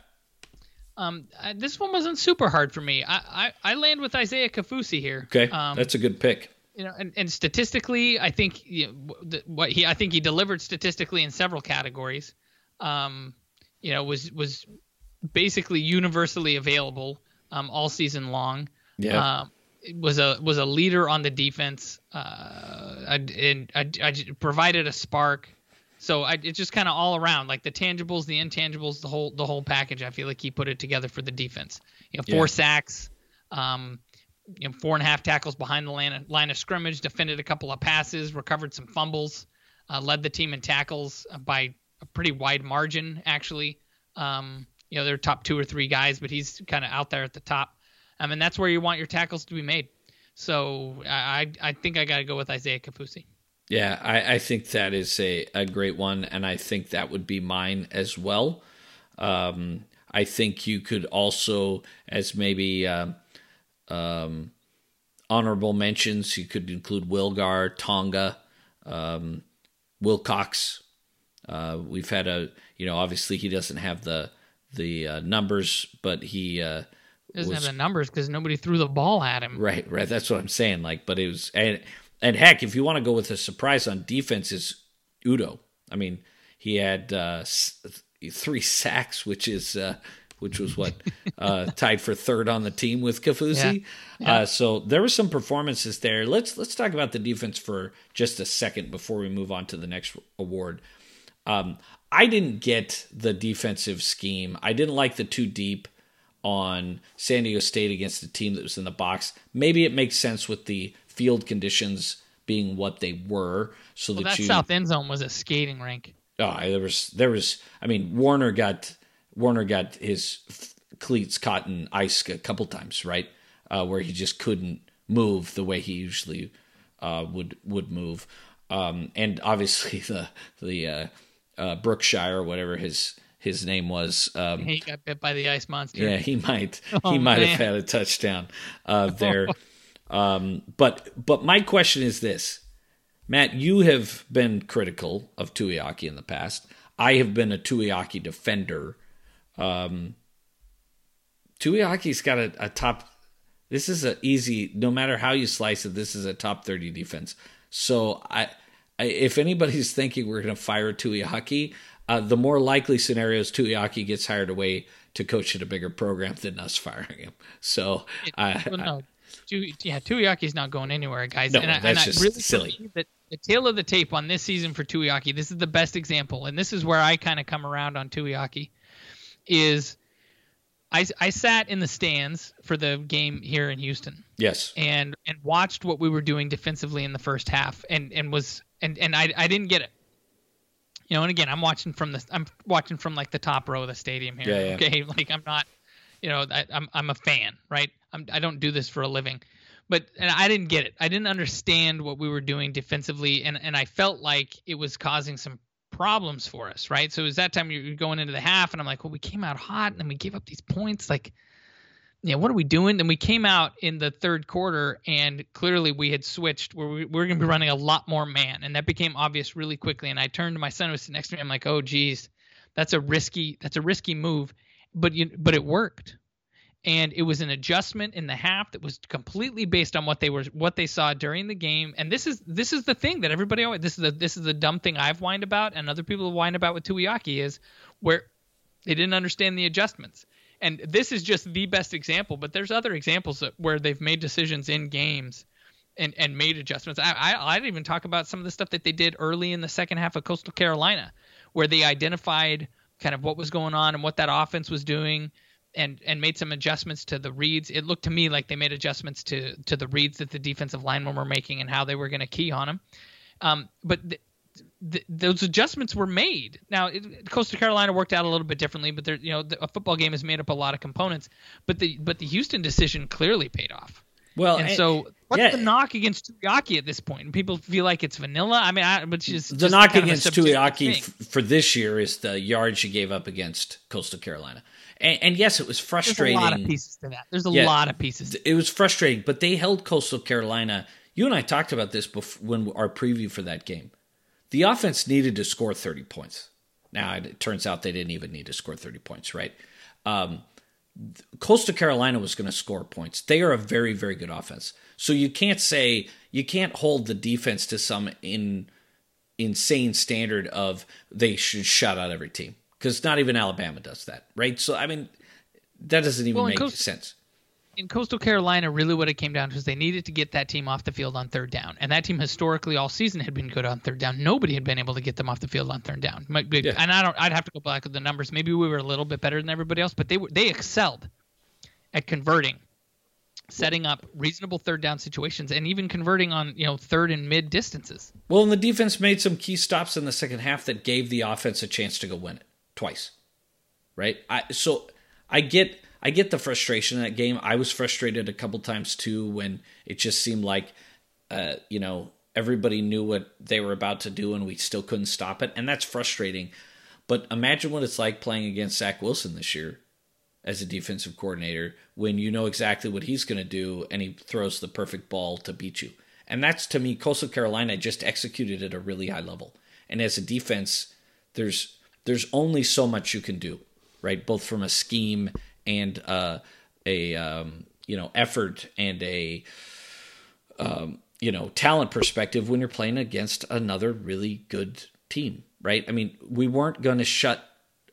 Um, I, this one wasn't super hard for me. I, I, I land with Isaiah Kafusi here. Okay, um, that's a good pick. You know, and, and statistically, I think you know, what he I think he delivered statistically in several categories. Um, you know, was was basically universally available um, all season long. Yeah. Um, was a was a leader on the defense, uh, and I, I, I provided a spark. So I, it's just kind of all around, like the tangibles, the intangibles, the whole the whole package. I feel like he put it together for the defense. You know, four yeah. sacks, um, you know, four and a half tackles behind the line of, line of scrimmage, defended a couple of passes, recovered some fumbles, uh, led the team in tackles by a pretty wide margin, actually. Um, you know, they're top two or three guys, but he's kind of out there at the top. I mean, that's where you want your tackles to be made. So I, I think I got to go with Isaiah Kafusi. Yeah, I, I think that is a, a great one, and I think that would be mine as well. Um, I think you could also, as maybe uh, um, honorable mentions, you could include Wilgar, Tonga, um, Wilcox. Uh, we've had a, you know, obviously he doesn't have the the uh, numbers, but he uh, doesn't was, have the numbers because nobody threw the ball at him. Right, right. That's what I'm saying. Like, but it was, and and heck, if you want to go with a surprise on defense, is Udo. I mean, he had uh, three sacks, which is uh, which was what uh, tied for third on the team with Kafusi. Yeah. Yeah. Uh, so there were some performances there. Let's let's talk about the defense for just a second before we move on to the next award. Um, I didn't get the defensive scheme. I didn't like the two deep on San Diego State against a team that was in the box. Maybe it makes sense with the field conditions being what they were. So well, that, that you, south end zone was a skating rink. Oh, there was there was. I mean, Warner got Warner got his cleats caught in ice a couple times, right? Uh, where he just couldn't move the way he usually uh, would would move. Um, and obviously the the uh, Uh, Brookshire, or whatever his his name was, um, he got bit by the ice monster. Yeah, he might oh, he might man. have had a touchdown uh, there. um, but but my question is this, Matt, you have been critical of Tui Aki in the past. I have been a Tui Aki defender. Um, Tui Aki's got a, a top. This is an easy. No matter how you slice it, this is a top thirty defense. So I. If anybody's thinking we're going to fire Tui Aki, uh, the more likely scenario is Tui Aki gets hired away to coach at a bigger program than us firing him. So, uh, well, no. I, yeah, Tui Aki's not going anywhere, guys. No, and I, that's and I just really silly. That the tail of the tape on this season for Tui Aki, this is the best example, and this is where I kind of come around on Tui Aki, is I, I sat in the stands for the game here in Houston. Yes. And and watched what we were doing defensively in the first half, and, and was... And and I I didn't get it, you know. And again, I'm watching from the I'm watching from like the top row of the stadium here. Yeah, yeah. Okay, like I'm not, you know, I, I'm I'm a fan, right? I'm, I don't do this for a living, but and I didn't get it. I didn't understand what we were doing defensively, and, and I felt like it was causing some problems for us, right? So it was that time you're going into the half, and I'm like, well, we came out hot, and then we gave up these points, like. Yeah, what are we doing? Then we came out in the third quarter, and clearly we had switched where we, we were going to be running a lot more man, and that became obvious really quickly. And I turned to my son who was sitting next to me. I'm like, "Oh, geez, that's a risky, that's a risky move," but you, but it worked, and it was an adjustment in the half that was completely based on what they were, what they saw during the game. And this is this is the thing that everybody always this is the this is the dumb thing I've whined about, and other people have whined about with Tui Aki is where they didn't understand the adjustments. And this is just the best example, but there's other examples that, where they've made decisions in games and, and made adjustments. I, I, I'd even talk about some of the stuff that they did early in the second half of Coastal Carolina, where they identified kind of what was going on and what that offense was doing and, and made some adjustments to the reads. It looked to me like they made adjustments to, to the reads that the defensive linemen were making and how they were going to key on them. Um, but th- Th- those adjustments were made. Now, it, Coastal Carolina worked out a little bit differently, but there, you know, the, a football game is made up of a lot of components. But the but the Houston decision clearly paid off. Well, and, and so what's yeah. the knock against Tui Aki at this point? And people feel like it's vanilla. I mean, I, which is the just knock against Tui Aki f- for this year is the yards she gave up against Coastal Carolina. And, and yes, it was frustrating. There's a lot of pieces to that. There's a yeah, lot of pieces. It was frustrating, but they held Coastal Carolina. You and I talked about this before when our preview for that game. The offense needed to score thirty points. Now, it turns out they didn't even need to score thirty points, right? Um, Coastal Carolina was going to score points. They are a very, very good offense. So you can't say, you can't hold the defense to some in, insane standard of they should shut out every team. Because not even Alabama does that, right? So, I mean, that doesn't even well, make Coast- sense. In Coastal Carolina, really what it came down to is they needed to get that team off the field on third down. And that team historically all season had been good on third down. Nobody had been able to get them off the field on third down. Might be, yeah. And I don't, I'd have to go back with the numbers. Maybe we were a little bit better than everybody else, but they were, they excelled at converting setting up reasonable third down situations and even converting on, you know, third and mid distances. Well, and the defense made some key stops in the second half that gave the offense a chance to go win it twice. Right. I, so I get, I get the frustration in that game. I was frustrated a couple times too, when it just seemed like, uh, you know, everybody knew what they were about to do and we still couldn't stop it. And that's frustrating, but imagine what it's like playing against Zach Wilson this year as a defensive coordinator, when you know exactly what he's going to do and he throws the perfect ball to beat you. And that's, to me, Coastal Carolina just executed at a really high level. And as a defense, there's, there's only so much you can do, right? Both from a scheme and uh, a, um, you know, effort and a, um, you know, talent perspective when you're playing against another really good team, right? I mean, we weren't going to shut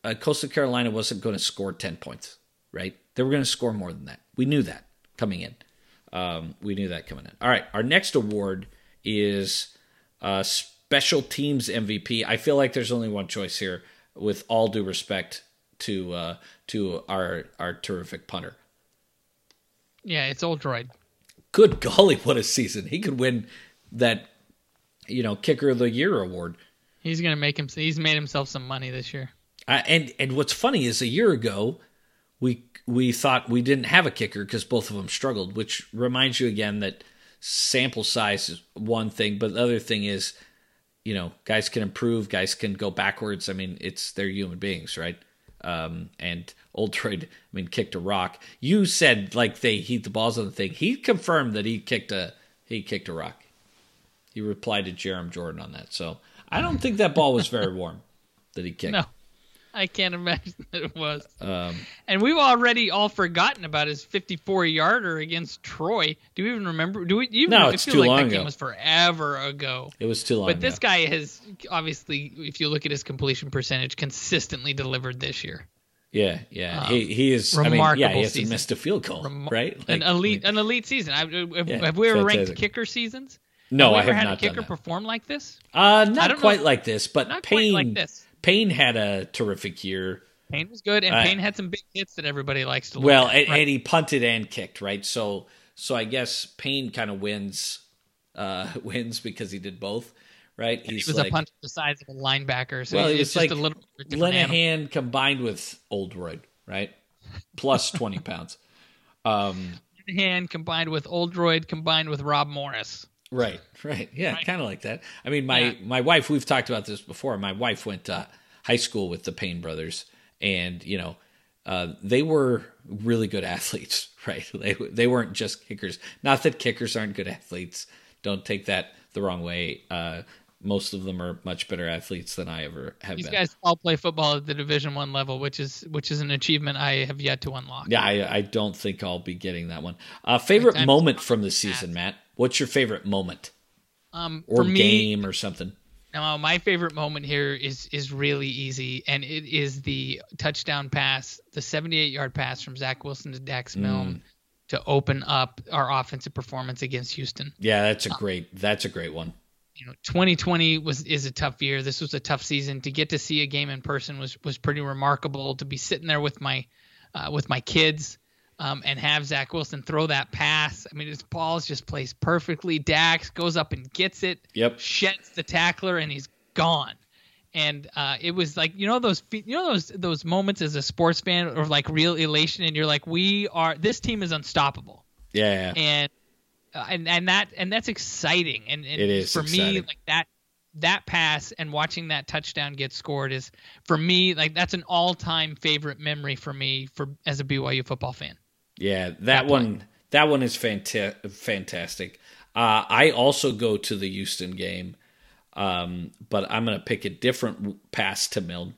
uh, Coastal Carolina wasn't going to score ten points, right? They were going to score more than that. We knew that coming in. Um, we knew that coming in. All right. Our next award is uh, Special Teams M V P. I feel like there's only one choice here, with all due respect to uh, to our our terrific punter. Yeah, it's Oldroyd. Good golly, what a season. He could win that, you know, Kicker of the Year award. He's going to make him, he's made himself some money this year. Uh, and and what's funny is a year ago, we we thought we didn't have a kicker because both of them struggled, which reminds you again that sample size is one thing, but the other thing is, you know, guys can improve, guys can go backwards. I mean, it's they're human beings, right? Um, and Oldroyd, I mean, kicked a rock. You said like they heat the balls on the thing. He confirmed that he kicked a he kicked a rock. He replied to Jerem Jordan on that. So I don't think that ball was very warm that he kicked. No. I can't imagine that it was. Um, and we've already all forgotten about his fifty-four yarder against Troy. Do we even remember? Do we even? No, it's too long like that ago. Game was forever ago. It was too long. But this ago. Guy has obviously, if you look at his completion percentage, consistently delivered this year. Yeah, yeah, um, he he is remarkable. I mean, yeah, he hasn't season. missed a field goal, Remar- right? Like, an elite, I mean, an elite season. I, have, yeah, have we ever fantastic. ranked kicker seasons? No, have I have had not. Did a kicker perform like this? Uh, not quite know. like this, but not Payne. Quite like this. Payne had a terrific year. Payne was good, and uh, Payne had some big hits that everybody likes to look well, at. Well, and, right? and he punted and kicked, right? So so I guess Payne kind of wins uh, wins because he did both, right? He's he was like, a punter the size of a linebacker, so well, it's like a little Lenahan animal. Combined with Oldroyd, right? Plus twenty pounds. Um, Lenahan combined with Oldroyd combined with Rob Morris. Right, right. Yeah, right. Kind of like that. I mean, my, yeah. my wife, we've talked about this before. My wife went to high school with the Payne brothers, and, you know, uh, they were really good athletes, right? They they weren't just kickers. Not that kickers aren't good athletes. Don't take that the wrong way. Uh, most of them are much better athletes than I ever have These been. These guys all play football at the Division I level, which is which is an achievement I have yet to unlock. Yeah, I, I don't think I'll be getting that one. Uh, favorite moment from the season, Matt? What's your favorite moment um, or me, game or something? No, my favorite moment here is is really easy, and it is the touchdown pass, the seventy-eight-yard pass from Zach Wilson to Dax Milne mm. to open up our offensive performance against Houston. Yeah, that's a great that's a great one. You know, twenty twenty was is a tough year. This was a tough season. To get to see a game in person was was pretty remarkable. To be sitting there with my uh, with my kids. Um, and have Zach Wilson throw that pass. I mean, his ball's just plays perfectly. Dax goes up and gets it. Yep. Sheds the tackler, and he's gone. And uh, it was like, you know those you know those those moments as a sports fan of like real elation, and you're like, we are this team is unstoppable. Yeah. And uh, and and that and that's exciting. And, and it is for exciting. me like that that pass and watching that touchdown get scored is for me like that's an all-time favorite memory for me for as a B Y U football fan. Yeah, that, that one that one is fanta- fantastic. Uh, I also go to the Houston game, um, but I'm going to pick a different pass to Milne.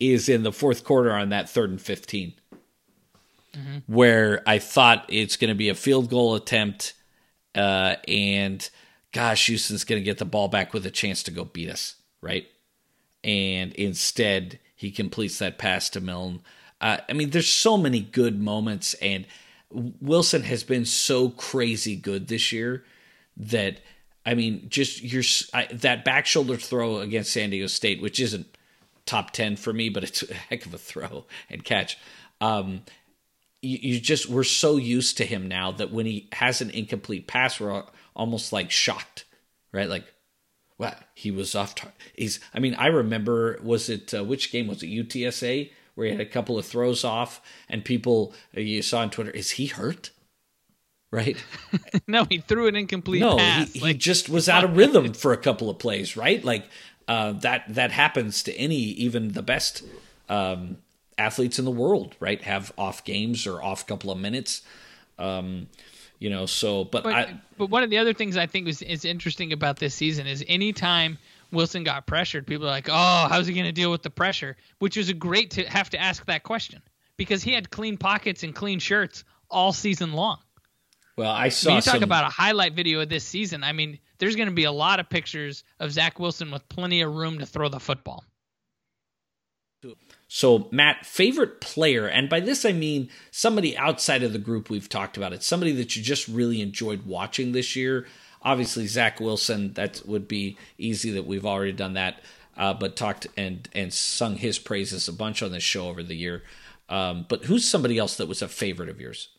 Is in the fourth quarter on that third and fifteen, mm-hmm. where I thought it's going to be a field goal attempt, uh, and gosh, Houston's going to get the ball back with a chance to go beat us, right? And instead, he completes that pass to Milne. Uh, I mean, there's so many good moments, and Wilson has been so crazy good this year that, I mean, just your I, that back shoulder throw against San Diego State, which isn't top ten for me, but it's a heck of a throw and catch. Um, you, you just, we're so used to him now that when he has an incomplete pass, we're almost like shocked, right? Like, well, he was off target. He's, I mean, I remember, was it, uh, which game was it? U T S A, where he had a couple of throws off, and people, you saw on Twitter, is he hurt? Right? No, he threw an incomplete no, pass. He, like, he just was out of rhythm for a couple of plays, right? Like, uh, that, that happens to any, even the best um, athletes in the world, right? Have off games or off couple of minutes. Um You know, so but but, I, but one of the other things I think was is interesting about this season is anytime Wilson got pressured, people are like, "Oh, how's he going to deal with the pressure?" Which is a great to have to ask that question because he had clean pockets and clean shirts all season long. Well, I saw when you talk some... about a highlight video of this season. I mean, there's going to be a lot of pictures of Zach Wilson with plenty of room to throw the football. So, Matt, favorite player, and by this I mean somebody outside of the group we've talked about. It's somebody that you just really enjoyed watching this year. Obviously, Zach Wilson, that would be easy that we've already done that, uh, but talked and and sung his praises a bunch on this show over the year. Um, but who's somebody else that was a favorite of yours?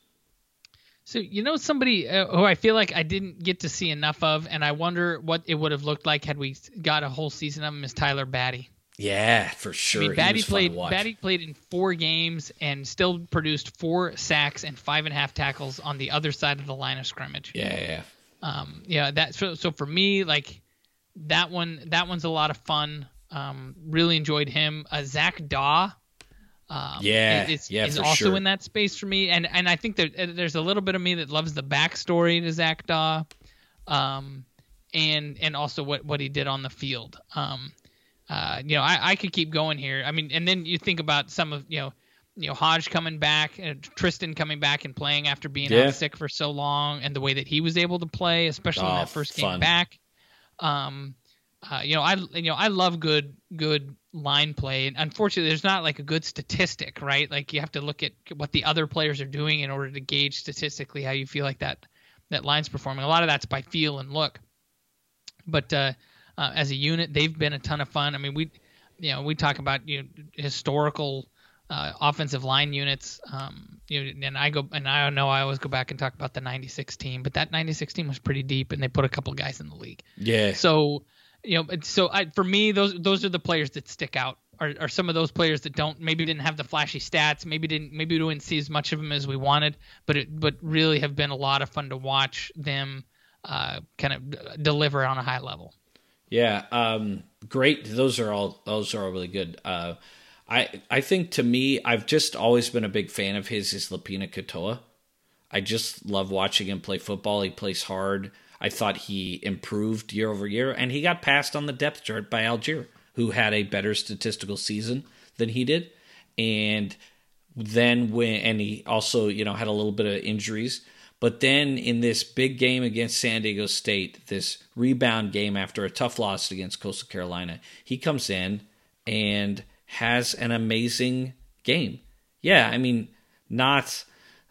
So, you know, somebody uh, who I feel like I didn't get to see enough of, and I wonder what it would have looked like had we got a whole season of him, is Tyler Batty. Yeah, for sure. I mean, Batty played. Batty played in four games and still produced four sacks and five and a half tackles on the other side of the line of scrimmage. Yeah, yeah. Um, yeah. That. So, so for me, like that one. That one's a lot of fun. Um, really enjoyed him. Uh, Zach Daw. Um, yeah, is, yeah, is for also sure. in that space for me, and and I think that there's a little bit of me that loves the backstory to Zach Daw, um, and and also what what he did on the field. Um. Uh, you know, I, I could keep going here. I mean, and then you think about some of, you know, you know, Hodge coming back, uh, Tristan coming back and playing after being yeah. out sick for so long, and the way that he was able to play, especially oh, in that first fun. game back. Um, uh, you know, I you know I love good good line play, and unfortunately, there's not like a good statistic, right? Like you have to look at what the other players are doing in order to gauge statistically how you feel like that that line's performing. A lot of that's by feel and look, but. Uh, Uh, as a unit, they've been a ton of fun. I mean, we, you know, we talk about you know, historical uh, offensive line units. Um, you know, and I go, and I know I always go back and talk about the ninety-six team, but that ninety-six team was pretty deep, and they put a couple guys in the league. Yeah. So, you know, so I, for me, those those are the players that stick out. Are are some of those players that don't maybe didn't have the flashy stats, maybe didn't maybe we didn't see as much of them as we wanted, but it, but really have been a lot of fun to watch them uh, kind of deliver on a high level. Yeah, um, great. Those are all. Those are all really good. Uh, I I think to me, I've just always been a big fan of his. Is Lopini Katoa. I just love watching him play football. He plays hard. I thought he improved year over year, and he got passed on the depth chart by Allgeier, who had a better statistical season than he did. And then when and he also you know had a little bit of injuries. But then in this big game against San Diego State, this rebound game after a tough loss against Coastal Carolina, he comes in and has an amazing game. Yeah, I mean, not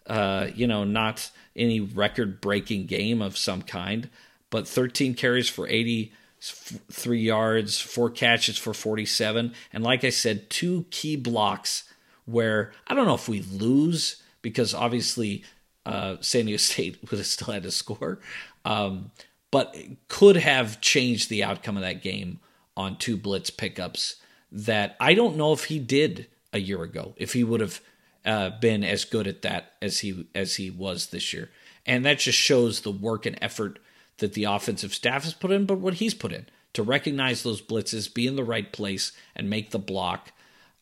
uh, you know, not any record-breaking game of some kind, but thirteen carries for eighty-three yards, four catches for forty-seven, and like I said, two key blocks where I don't know if we lose because obviously – Uh, San Diego State would have still had to score, um, but could have changed the outcome of that game on two blitz pickups that I don't know if he did a year ago, if he would have uh, been as good at that as he as he was this year. And that just shows the work and effort that the offensive staff has put in, but what he's put in to recognize those blitzes, be in the right place, and make the block.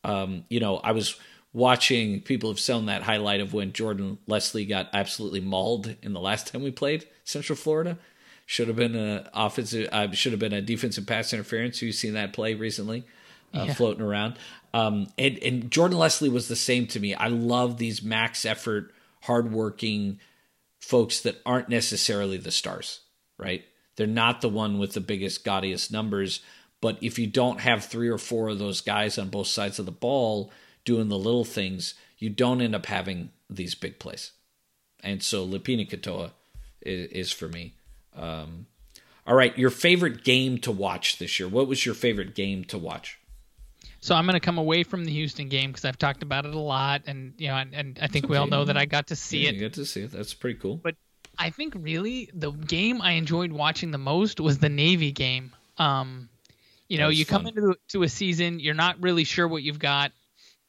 Um, you know, I was... Watching people have shown that highlight of when Jordan Leslie got absolutely mauled in the last time we played Central Florida. Should have been a offensive, uh, should have been a defensive pass interference. You've seen that play recently, uh, yeah. floating around. Um, and and Jordan Leslie was the same to me. I love these max effort, hardworking folks that aren't necessarily the stars. Right? They're not the one with the biggest, gaudiest numbers. But if you don't have three or four of those guys on both sides of the ball doing the little things, you don't end up having these big plays. And so Lopini Katoa is, is for me. Um, all right, your favorite game to watch this year. What was your favorite game to watch? So I'm going to come away from the Houston game because I've talked about it a lot, and you know, and, and I think okay. we all know that I got to see yeah, it. You got to see it. That's pretty cool. But I think really the game I enjoyed watching the most was the Navy game. Um, you know, you fun. come into to a season, you're not really sure what you've got.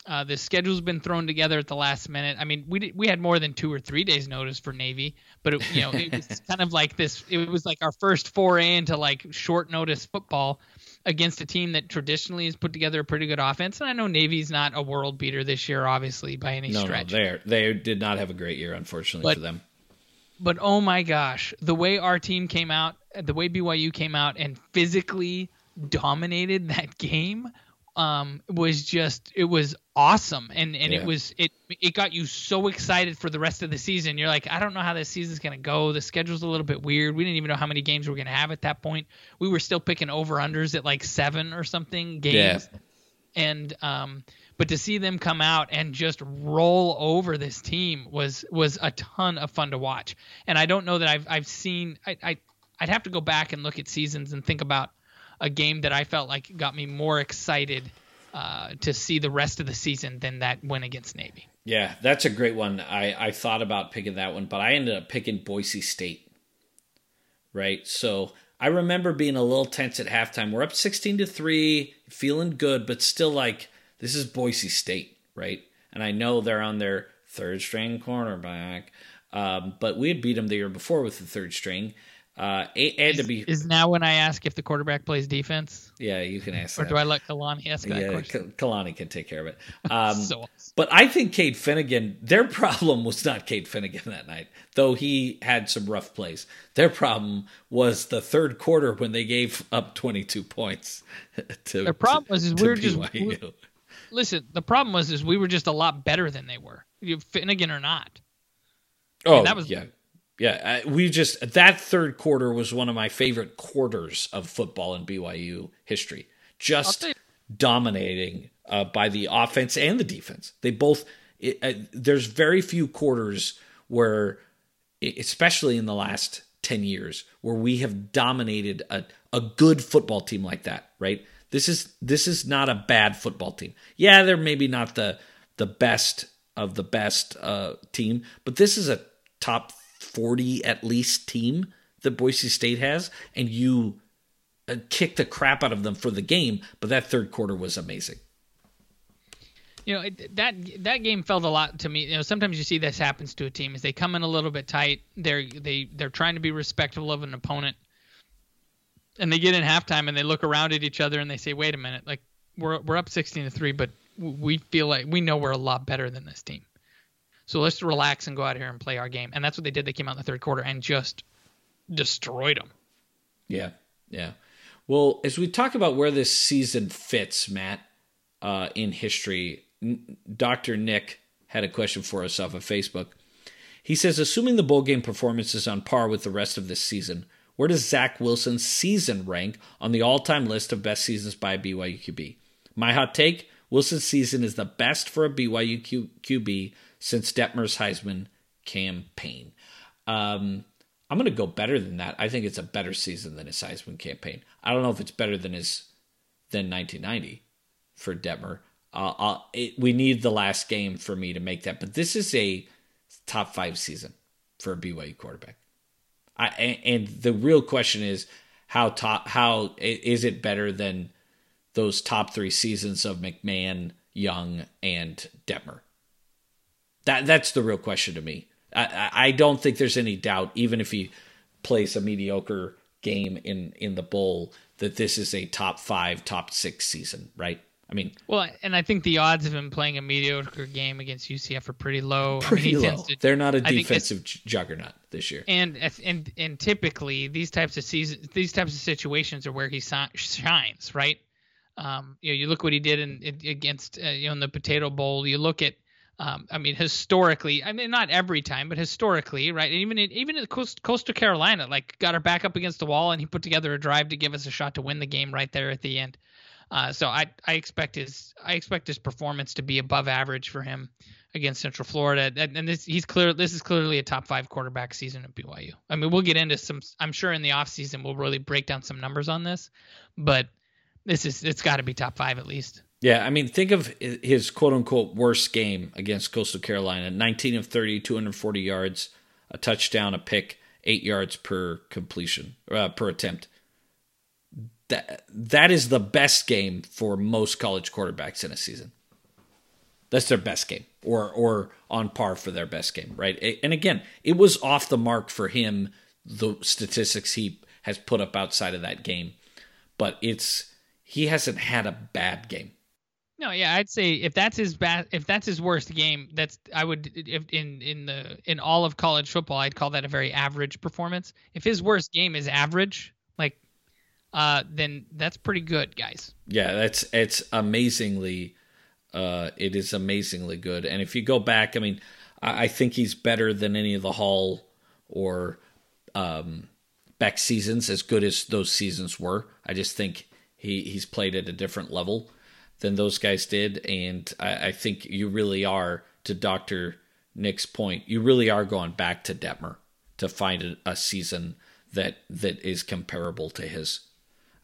Uh, the schedule's been thrown together at the last minute. I mean, we did, we had more than two or three days notice for Navy, but it, you know, it was kind of like this. It was like our first foray into like short notice football against a team that traditionally has put together a pretty good offense. And I know Navy's not a world beater this year, obviously, by any no, stretch. No, they they did not have a great year, unfortunately, but, for them. But oh my gosh, the way our team came out, the way B Y U came out and physically dominated that game. Um, was just, it was awesome. And, and yeah. it was, it, it got you so excited for the rest of the season. You're like, I don't know how this season's going to go. The schedule's a little bit weird. We didn't even know how many games we were going to have at that point. We were still picking over unders at like seven or something games. Yeah. And, um, but to see them come out and just roll over this team was, was a ton of fun to watch. And I don't know that I've, I've seen, I, I, I'd have to go back and look at seasons and think about a game that I felt like got me more excited uh, to see the rest of the season than that win against Navy. Yeah, that's a great one. I, I thought about picking that one, but I ended up picking Boise State. Right? So I remember being a little tense at halftime. We're up sixteen to three, feeling good, but still like, this is Boise State, right? And I know they're on their third string cornerback, um, but we had beat them the year before with the third string. Uh, and to be is, is now when I ask if the quarterback plays defense. Yeah, you can ask. Or that. Do I let Kalani ask that yeah, question? Kalani can take care of it. Um, so awesome. But I think Cade Finnegan. Their problem was not Cade Finnegan that night, though he had some rough plays. Their problem was the third quarter when they gave up twenty-two points. To, their problem was is we were just. We, listen, the problem was is we were just a lot better than they were, Finnegan or not. Oh, I mean, that was yeah. Yeah, we just that third quarter was one of my favorite quarters of football in B Y U history. Just dominating uh, by the offense and the defense. They both. It, uh, there's very few quarters where, especially in the last ten years, where we have dominated a a good football team like that. Right? This is this is not a bad football team. Yeah, they're maybe not the the best of the best uh, team, but this is a top forty at least team that Boise State has, and you uh, kick the crap out of them for the game. But that third quarter was amazing. You know, it, that that game felt a lot to me. You know, sometimes you see this happens to a team is they come in a little bit tight. They're they they're trying to be respectful of an opponent, and they get in halftime and they look around at each other and they say, "Wait a minute, like we're we're up sixteen to three, but we feel like we know we're a lot better than this team. So let's relax and go out here and play our game." And that's what they did. They came out in the third quarter and just destroyed them. Yeah, yeah. Well, as we talk about where this season fits, Matt, uh, in history, N- Doctor Nick had a question for us off of Facebook. He says, assuming the bowl game performance is on par with the rest of this season, where does Zach Wilson's season rank on the all-time list of best seasons by a B Y U Q B? My hot take, Wilson's season is the best for a B Y U Q- QB since Detmer's Heisman campaign. Um, I'm going to go better than that. I think it's a better season than his Heisman campaign. I don't know if it's better than his than nineteen ninety for Detmer. Uh, I'll, it, we need the last game for me to make that. But this is a top five season for a B Y U quarterback. I, and, and the real question is, how top, how is it better than those top three seasons of McMahon, Young, and Detmer? That that's the real question to me. I, I don't think there's any doubt, even if he plays a mediocre game in, in the bowl, that this is a top five, top six season, right? I mean, well, and I think the odds of him playing a mediocre game against U C F are pretty low. Pretty I mean, he low. To, They're not a I defensive juggernaut this year. And and and typically these types of seasons, these types of situations are where he si- shines, right? Um, you know, you look what he did in, in against uh, you know, in the Potato Bowl. You look at. Um, I mean, historically, I mean, not every time, but historically, right? And even in, even at Coast, Coastal Carolina, like got her back up against the wall, and he put together a drive to give us a shot to win the game right there at the end. Uh, so I, I expect his I expect his performance to be above average for him against Central Florida, and, and this he's clear. This is clearly a top five quarterback season at B Y U. I mean, we'll get into some. I'm sure in the offseason we'll really break down some numbers on this, but this is it's got to be top five at least. Yeah, I mean, think of his quote-unquote worst game against Coastal Carolina. nineteen of thirty, two hundred forty yards, a touchdown, a pick, eight yards per completion, uh, per attempt. That That is the best game for most college quarterbacks in a season. That's their best game, or or on par for their best game, right? And again, it was off the mark for him, the statistics he has put up outside of that game. But it's he hasn't had a bad game. No, yeah, I'd say if that's his bad, if that's his worst game, that's I would if in in the in all of college football, I'd call that a very average performance. If his worst game is average, like, uh, then that's pretty good, guys. Yeah, that's it's amazingly, uh, it is amazingly good. And if you go back, I mean, I, I think he's better than any of the Hall or um, Beck seasons, as good as those seasons were. I just think he he's played at a different level than those guys did, and I, I think you really are, to Doctor Nick's point, you really are going back to Detmer to find a, a season that that is comparable to his.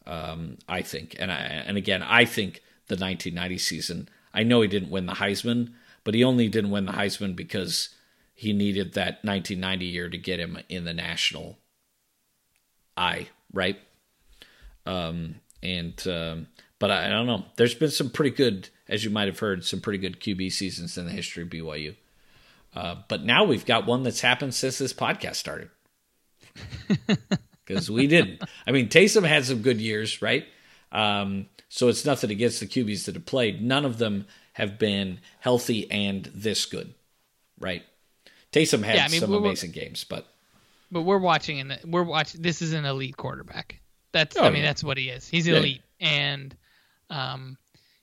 Um, I think, and I and again, I think the nineteen ninety season. I know he didn't win the Heisman, but he only didn't win the Heisman because he needed that nineteen ninety year to get him in the national eye, right? Um, and. Um, But I don't know. There's been some pretty good, as you might have heard, some pretty good Q B seasons in the history of B Y U. Uh, but now we've got one that's happened since this podcast started. Because we didn't. I mean, Taysom had some good years, right? Um, so it's nothing against the Q Bs that have played. None of them have been healthy and this good, right? Taysom had yeah, I mean, some amazing games, but but we're watching and we're watching. This is an elite quarterback. That's oh, I mean, yeah. that's what he is. He's elite, yeah. and. Um,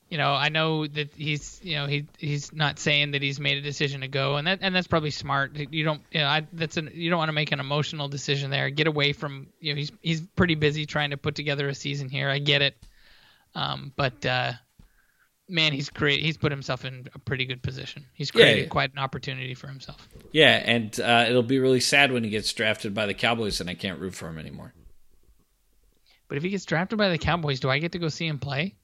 you know, I know that he's, you know, he, he's not saying that he's made a decision to go, and that, and that's probably smart. You don't, you know, I, that's an, you don't want to make an emotional decision there. Get away from, you know, he's, he's pretty busy trying to put together a season here. I get it. Um, but, uh, man, he's create, he's put himself in a pretty good position. He's created yeah, yeah. quite an opportunity for himself. Yeah. And, uh, it'll be really sad when he gets drafted by the Cowboys and I can't root for him anymore. But if he gets drafted by the Cowboys, do I get to go see him play?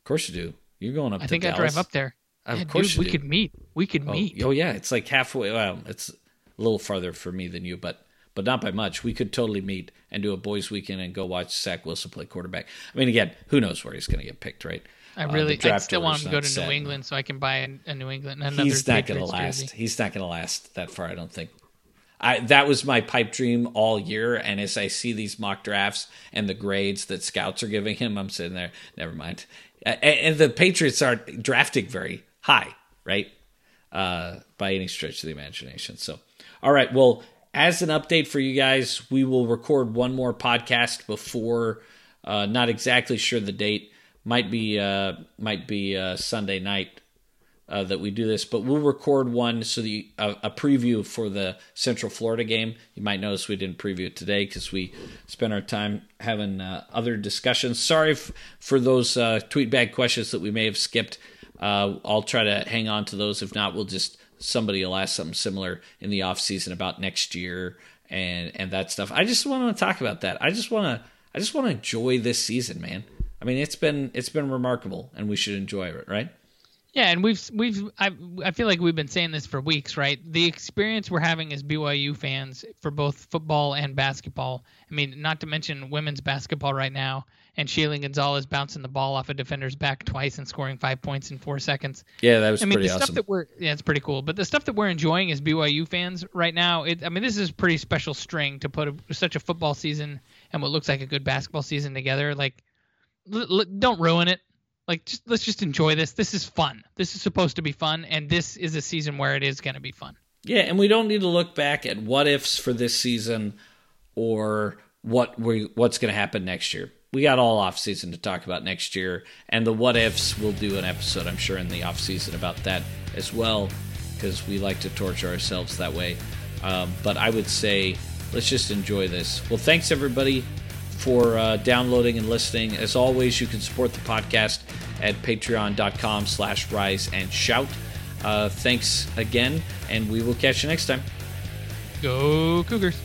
Of course you do. You're going up. I to think Dallas. I drive up there. Of yeah, course, dude, we do. could meet. We could oh, meet. Oh yeah, it's like halfway. Well, it's a little farther for me than you, but but not by much. We could totally meet and do a boys' weekend and go watch Zach Wilson play quarterback. I mean, again, who knows where he's going to get picked, right? I really, uh, I still want him to go to New England so I can buy a, a New England. Another he's not going to last. Jersey. He's not going to last that far, I don't think. I that was my pipe dream all year, and as I see these mock drafts and the grades that scouts are giving him, I'm sitting there, never mind. And the Patriots are drafting very high, right? Uh, by any stretch of the imagination. So, all right. Well, as an update for you guys, we will record one more podcast before. Uh, not exactly sure the date. Might be uh, might be uh, Sunday night uh, that we do this, but we'll record one so that you, uh, a preview for the Central Florida game. You might notice we didn't preview it today because we spent our time having uh, other discussions. Sorry f- for those uh, tweet bag questions that we may have skipped. Uh, I'll try to hang on to those. If not, we'll just somebody will ask something similar in the off season about next year and and that stuff. I just want to talk about that. I just want to I just want to enjoy this season, man. I mean, it's been it's been remarkable, and we should enjoy it, right? Yeah, and we've we've I I feel like we've been saying this for weeks, right? The experience we're having as B Y U fans for both football and basketball. I mean, not to mention women's basketball right now, and Sheilyn Gonzalez bouncing the ball off a defender's back twice and scoring five points in four seconds. Yeah, that was I mean, pretty the awesome. Stuff that we're, yeah, it's pretty cool. But the stuff that we're enjoying as B Y U fans right now, it, I mean, this is a pretty special string to put a, such a football season and what looks like a good basketball season together. Like, l- l- don't ruin it. Like, just, let's just enjoy this. This is fun. This is supposed to be fun, and this is a season where it is going to be fun. Yeah, and we don't need to look back at what-ifs for this season or what we, what's going to happen next year. We got all off-season to talk about next year, and the what-ifs, we'll do an episode, I'm sure, in the off-season about that as well, because we like to torture ourselves that way. Um, but I would say let's just enjoy this. Well, thanks, everybody, for uh, downloading and listening. As always, you can support the podcast at patreon.com slash rise and shout. Uh, thanks again, and we will catch you next time. Go Cougars.